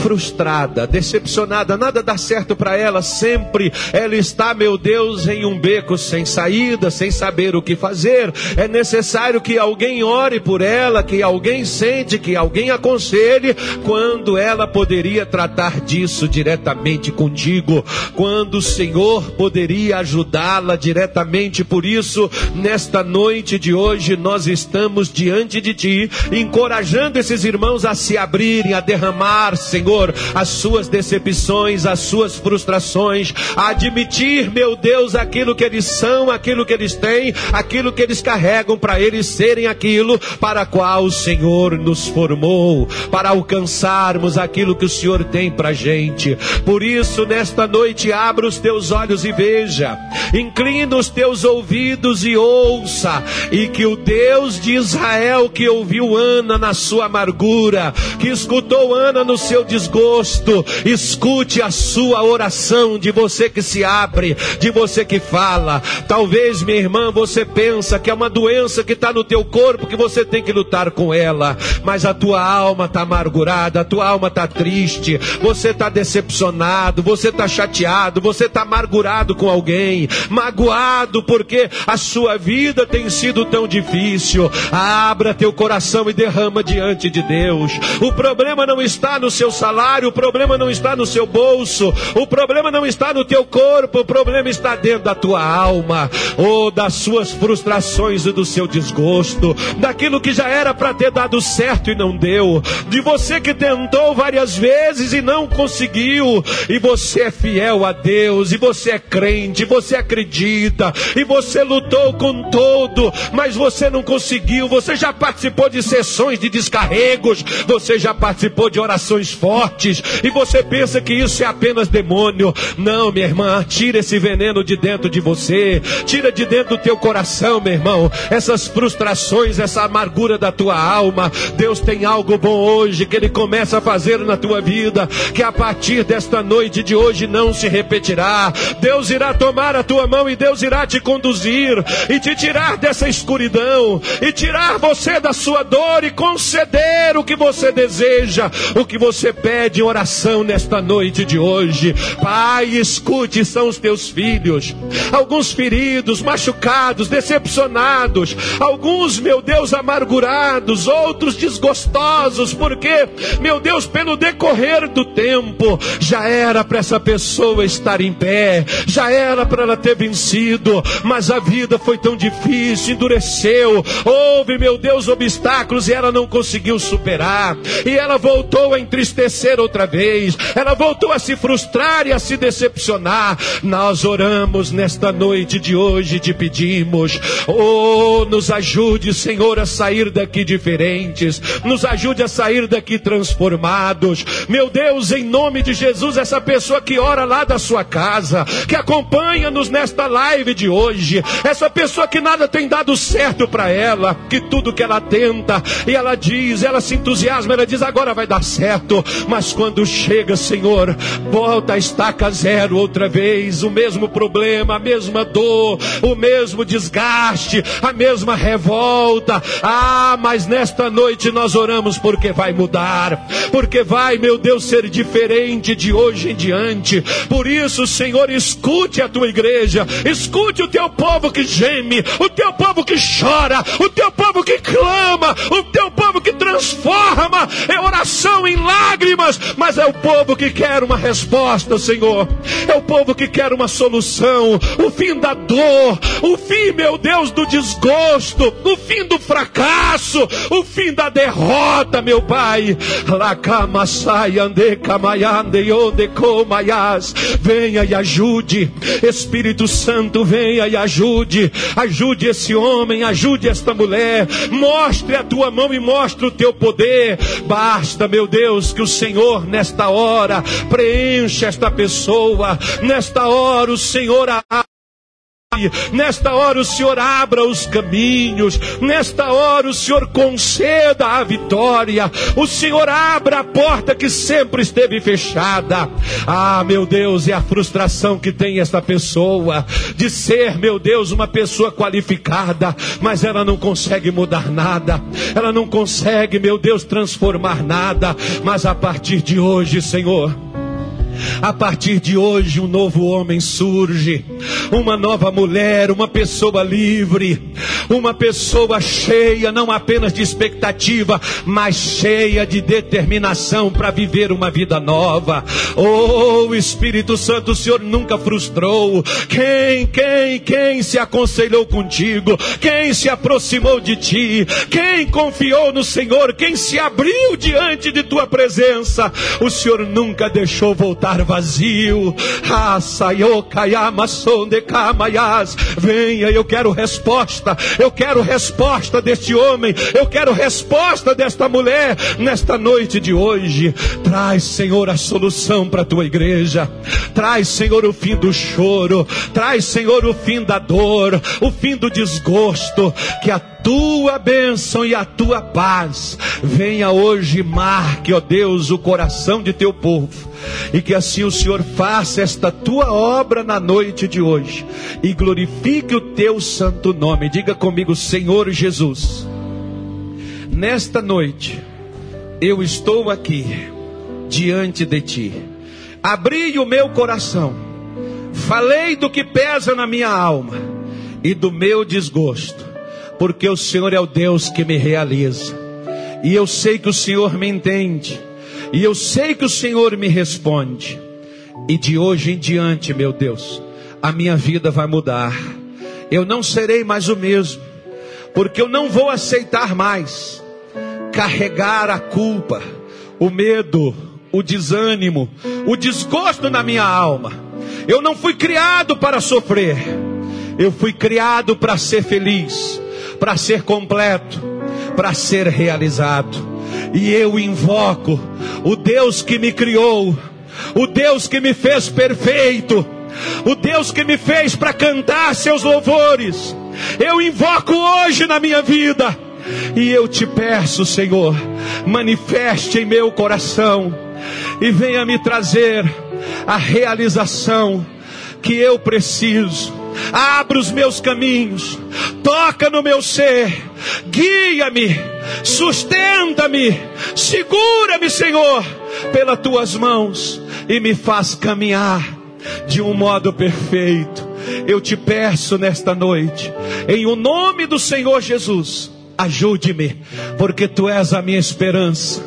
frustrada, decepcionada, nada dá certo para ela, sempre ela está, meu Deus, em um beco sem saída, sem saber o que fazer. É necessário que alguém ore por ela, que alguém sente, que alguém aconselhe, quando ela poderia tratar disso diretamente contigo, quando o Senhor poderia ajudá-la diretamente. Por isso, nesta noite de hoje, nós estamos diante de Ti, encorajando esses irmãos a se abrirem, a derramar, Senhor, as suas decepções, as suas frustrações, a admitir, meu Deus, aquilo que eles são, aquilo que eles têm, aquilo que eles carregam, para eles serem aquilo para qual o Senhor nos formou, para alcançarmos aquilo que o Senhor tem pra gente. Por isso, nesta noite, abra os teus olhos e veja, inclina os teus ouvidos e ouça, e que o Deus de Israel, que ouviu Ana na sua amargura, que escutou Ana no seu desgosto, escute a sua oração, de você que se abre, de você que fala. Talvez, minha irmã, você pensa que é uma doença que está no teu corpo, que você tem que lutar com ela, mas a tua alma está amargurada, a tua alma está triste, você está decepcionado, você está chateado, você está amargurado com alguém, magoado porque a sua vida tem sido tão difícil. Abra teu coração e derrama diante de Deus. O problema não está no seu salário, o problema não está no seu bolso, o problema não está no teu corpo, o problema está dentro da tua alma, ou das suas frustrações e do seu desgosto, daquilo que já era para ter dado certo e não deu, de você que tentou várias vezes e não conseguiu, e você é fiel a Deus, e você é crente, e você acredita, e você lutou com todo, mas você não conseguiu. Você já participou de sessões de descarregos, você já participou de orações fortes, e você pensa que isso é apenas demônio. Não, minha irmã, tira esse veneno de dentro de você, tira de dentro do teu coração, meu irmão, essas frustrações, essa amargura da tua alma. Deus tem algo bom hoje que Ele começa a fazer na tua vida, que a partir desta noite de hoje não se repetirá. Deus irá tomar a tua mão e Deus irá te conduzir e te tirar dessa escuridão e tirar você da sua dor e conceder o que você deseja, o que você pede em oração nesta noite de hoje. Pai, escute, são os teus filhos, alguns feridos, machucados, decepcionados, alguns, meu Deus, amargurados, outros desgostosos, porque, meu Deus, pelo decorrer do tempo, já era para essa pessoa estar em pé, já era para ela ter vencido, mas a vida foi tão difícil, endureceu, houve, meu Deus, obstáculos e ela não conseguiu superar, e ela voltou a entristecer outra vez, ela voltou a se frustrar e a se decepcionar. Nós oramos nesta noite de hoje e te pedimos, oh, nos ajude, Senhor, a sair daqui diferentes, nos ajude a sair daqui transformados. Meu Deus, em nome de Jesus, essa pessoa que ora lá da sua casa, que acompanha-nos nesta live de hoje, essa pessoa que nada tem dado certo para ela, que tudo que ela tenta, e ela diz, ela se entusiasma, ela diz, agora vai dar certo, mas quando chega, Senhor, volta a estaca zero outra vez, o mesmo problema, a mesma dor, o mesmo desgaste, a mesma revolta. Ah, mas nesta noite nós oramos porque vai mudar, porque vai, meu Deus, ser diferente de hoje em diante. Por isso, Senhor, escute a tua igreja, escute o teu povo que geme, o teu povo que chora, o teu povo que clama, o teu povo que transforma é oração em lágrimas, mas é o povo que quer uma resposta, Senhor, é o povo que quer uma solução, o fim da dor, o fim, meu Deus, do desgosto, o fim do fracasso, o fim da derrota, meu Pai. Venha e ajude, Espírito Santo, venha e ajude, ajude esse homem, ajude esta mulher, mostre a tua mão e mostre o teu poder. Basta, meu Deus, que o Senhor nesta hora preencha esta pessoa, nesta hora o Senhor nesta hora o Senhor abra os caminhos, nesta hora o Senhor conceda a vitória, o Senhor abra a porta que sempre esteve fechada. Ah, meu Deus, é a frustração que tem esta pessoa, de ser, meu Deus, uma pessoa qualificada, mas ela não consegue mudar nada, ela não consegue, meu Deus, transformar nada. Mas a partir de hoje, Senhor, a partir de hoje, um novo homem surge, uma nova mulher, uma pessoa livre, uma pessoa cheia, não apenas de expectativa, mas cheia de determinação para viver uma vida nova. Oh, Espírito Santo, o Senhor nunca frustrou. Quem se aconselhou contigo? Quem se aproximou de ti? Quem confiou no Senhor? Quem se abriu diante de tua presença? O Senhor nunca deixou voltar vazio. Venha, eu quero resposta, eu quero resposta deste homem, eu quero resposta desta mulher nesta noite de hoje. Traz, Senhor, a solução para a tua igreja, traz, Senhor, o fim do choro, traz, Senhor, o fim da dor, o fim do desgosto. Que a tua bênção e a tua paz venha hoje, marque, ó Deus, o coração de teu povo, e que assim o Senhor faça esta tua obra na noite de hoje e glorifique o teu santo nome. Diga comigo: Senhor Jesus, nesta noite eu estou aqui diante de ti, abri o meu coração, falei do que pesa na minha alma e do meu desgosto, porque o Senhor é o Deus que me realiza, e eu sei que o Senhor me entende, e eu sei que o Senhor me responde. E de hoje em diante, meu Deus, a minha vida vai mudar, eu não serei mais o mesmo, porque eu não vou aceitar mais carregar a culpa, o medo, o desânimo, o desgosto na minha alma. Eu não fui criado para sofrer, eu fui criado para ser feliz, para ser completo, para ser realizado. E eu invoco o Deus que me criou, o Deus que me fez perfeito, o Deus que me fez para cantar seus louvores. Eu invoco hoje na minha vida, e eu te peço, Senhor, manifeste em meu coração e venha me trazer a realização que eu preciso. Abra os meus caminhos, toca no meu ser, guia-me, sustenta-me, segura-me, Senhor, pelas tuas mãos, e me faz caminhar de um modo perfeito. Eu te peço nesta noite, em o nome do Senhor Jesus, ajude-me, porque tu és a minha esperança,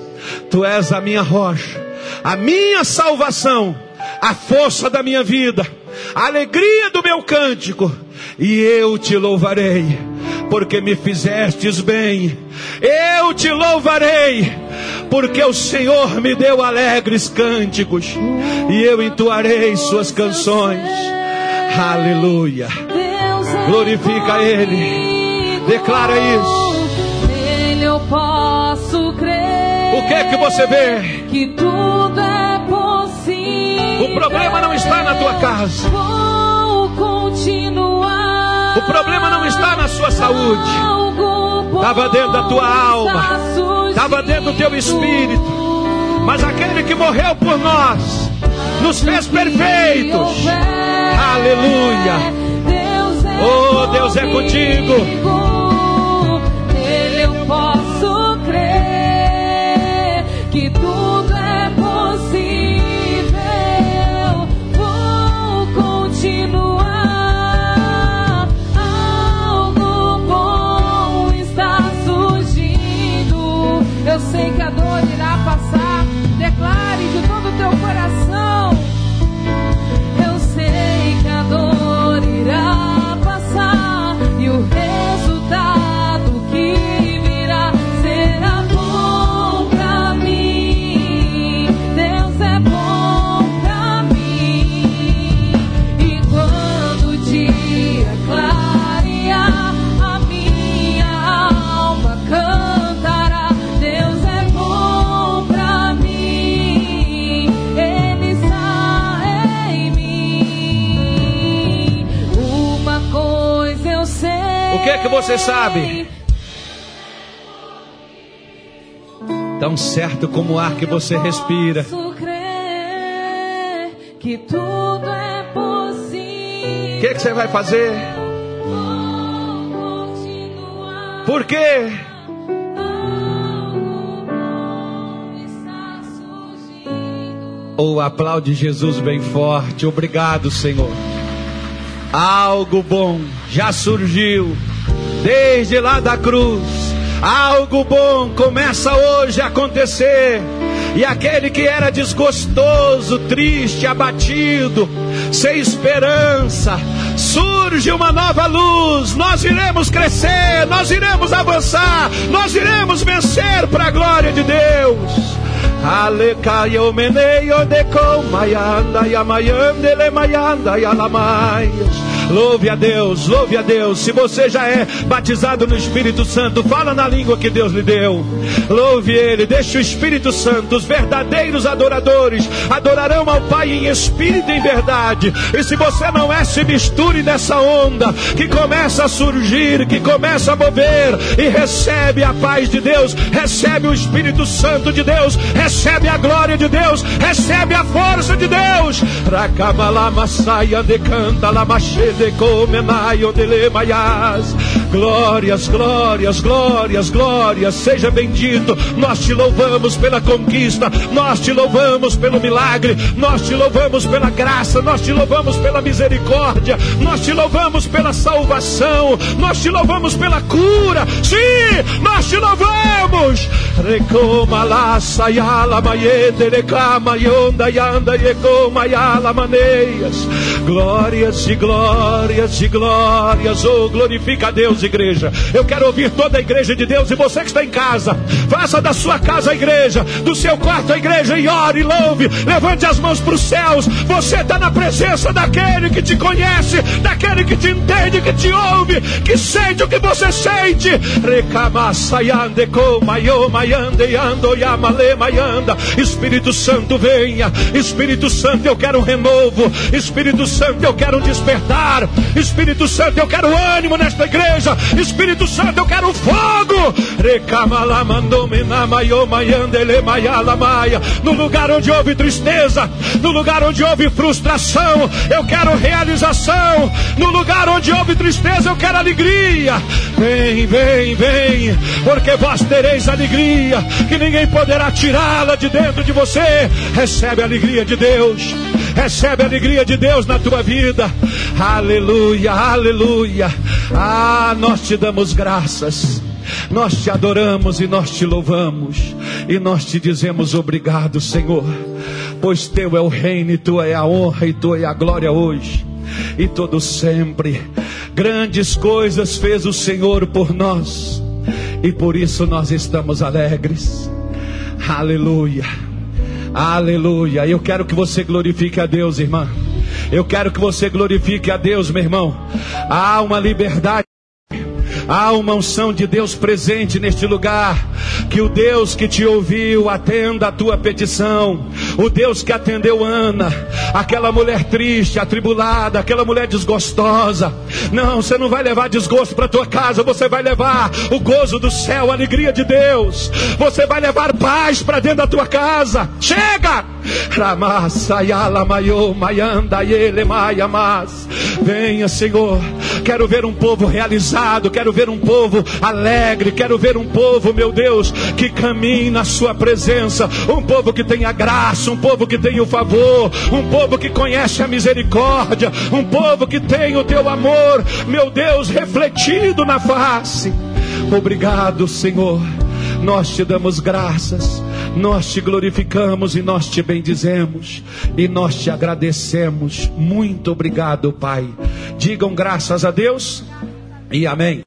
tu és a minha rocha, a minha salvação, a força da minha vida, a alegria do meu cântico. E eu te louvarei, porque me fizestes bem. Eu te louvarei, porque o Senhor me deu alegres cânticos, e eu entoarei suas canções. Aleluia. Glorifica Ele, declara isso. Nele eu posso crer. O que é que você vê? Que tudo é possível. O problema não está na tua casa, vou continuar. O problema não está na sua saúde, estava dentro da tua alma, estava dentro do teu espírito. Mas aquele que morreu por nós nos fez perfeitos. Aleluia. Oh, Deus é contigo. Nele eu posso crer que tudo é possível. Eu você sabe. Tão certo como o ar que você respira. Que tudo é possível. O que você vai fazer? Por quê? Ou aplaude Jesus bem forte. Obrigado, Senhor. Algo bom já surgiu desde lá da cruz. Algo bom começa hoje a acontecer. E aquele que era desgostoso, triste, abatido, sem esperança, surge uma nova luz. Nós iremos crescer, nós iremos avançar, nós iremos vencer para a glória de Deus. Louve a Deus, se você já é batizado no Espírito Santo, fala na língua que Deus lhe deu, louve Ele, deixe o Espírito Santo, os verdadeiros adoradores adorarão ao Pai em espírito e em verdade, e se você não é, se misture nessa onda, que começa a surgir, que começa a mover, e recebe a paz de Deus, recebe o Espírito Santo de Deus, recebe a glória de Deus, recebe a força de Deus. Glórias, glórias, glórias, glórias. Seja bendito. Nós te louvamos pela conquista, nós te louvamos pelo milagre, nós te louvamos pela graça, nós te louvamos pela misericórdia, nós te louvamos pela salvação, nós te louvamos pela cura. Sim, nós te louvamos. Recoma lá, sayala maiede, reclama e onda e anda e coma e ala maneias. Glórias e glórias e glórias. Oh, glorifica a Deus, igreja. Eu quero ouvir toda a igreja de Deus. E você que está em casa, faça da sua casa a igreja, do seu quarto a igreja, e ore e louve, levante as mãos para os céus. Você está na presença daquele que te conhece, daquele que te entende, que te ouve, que sente o que você sente. Espírito Santo, venha. Espírito Santo, eu quero um renovo. Espírito Santo, eu quero um despertar. Espírito Santo, eu quero ânimo nesta igreja. Espírito Santo, eu quero fogo. No lugar onde houve tristeza, no lugar onde houve frustração, eu quero realização. No lugar onde houve tristeza, eu quero alegria. Vem, vem, vem, porque vós tereis alegria que ninguém poderá tirá-la de dentro de você. Recebe a alegria de Deus. Recebe a alegria de Deus na tua vida. Aleluia, aleluia. Ah, nós te damos graças, nós te adoramos e nós te louvamos, e nós te dizemos obrigado, Senhor, pois teu é o reino e tua é a honra e tua é a glória hoje e todo sempre. Grandes coisas fez o Senhor por nós, e por isso nós estamos alegres. Aleluia, aleluia. Eu quero que você glorifique a Deus, irmã. Eu quero que você glorifique a Deus, meu irmão. Há uma liberdade, há uma unção de Deus presente neste lugar. Que o Deus que te ouviu atenda a tua petição. O Deus que atendeu Ana, aquela mulher triste, atribulada, aquela mulher desgostosa. Não, você não vai levar desgosto para tua casa. Você vai levar o gozo do céu, a alegria de Deus. Você vai levar paz para dentro da tua casa. Chega! Venha, Senhor. Quero ver um povo realizado, quero ver um povo alegre, quero ver um povo, meu Deus, que caminhe na sua presença, um povo que tenha graça, um povo que tenha o favor, um povo que conhece a misericórdia, um povo que tenha o teu amor, meu Deus, refletido na face. Obrigado, Senhor. Nós te damos graças, nós te glorificamos e nós te bendizemos e nós te agradecemos. Muito obrigado, Pai. Digam graças a Deus e amém.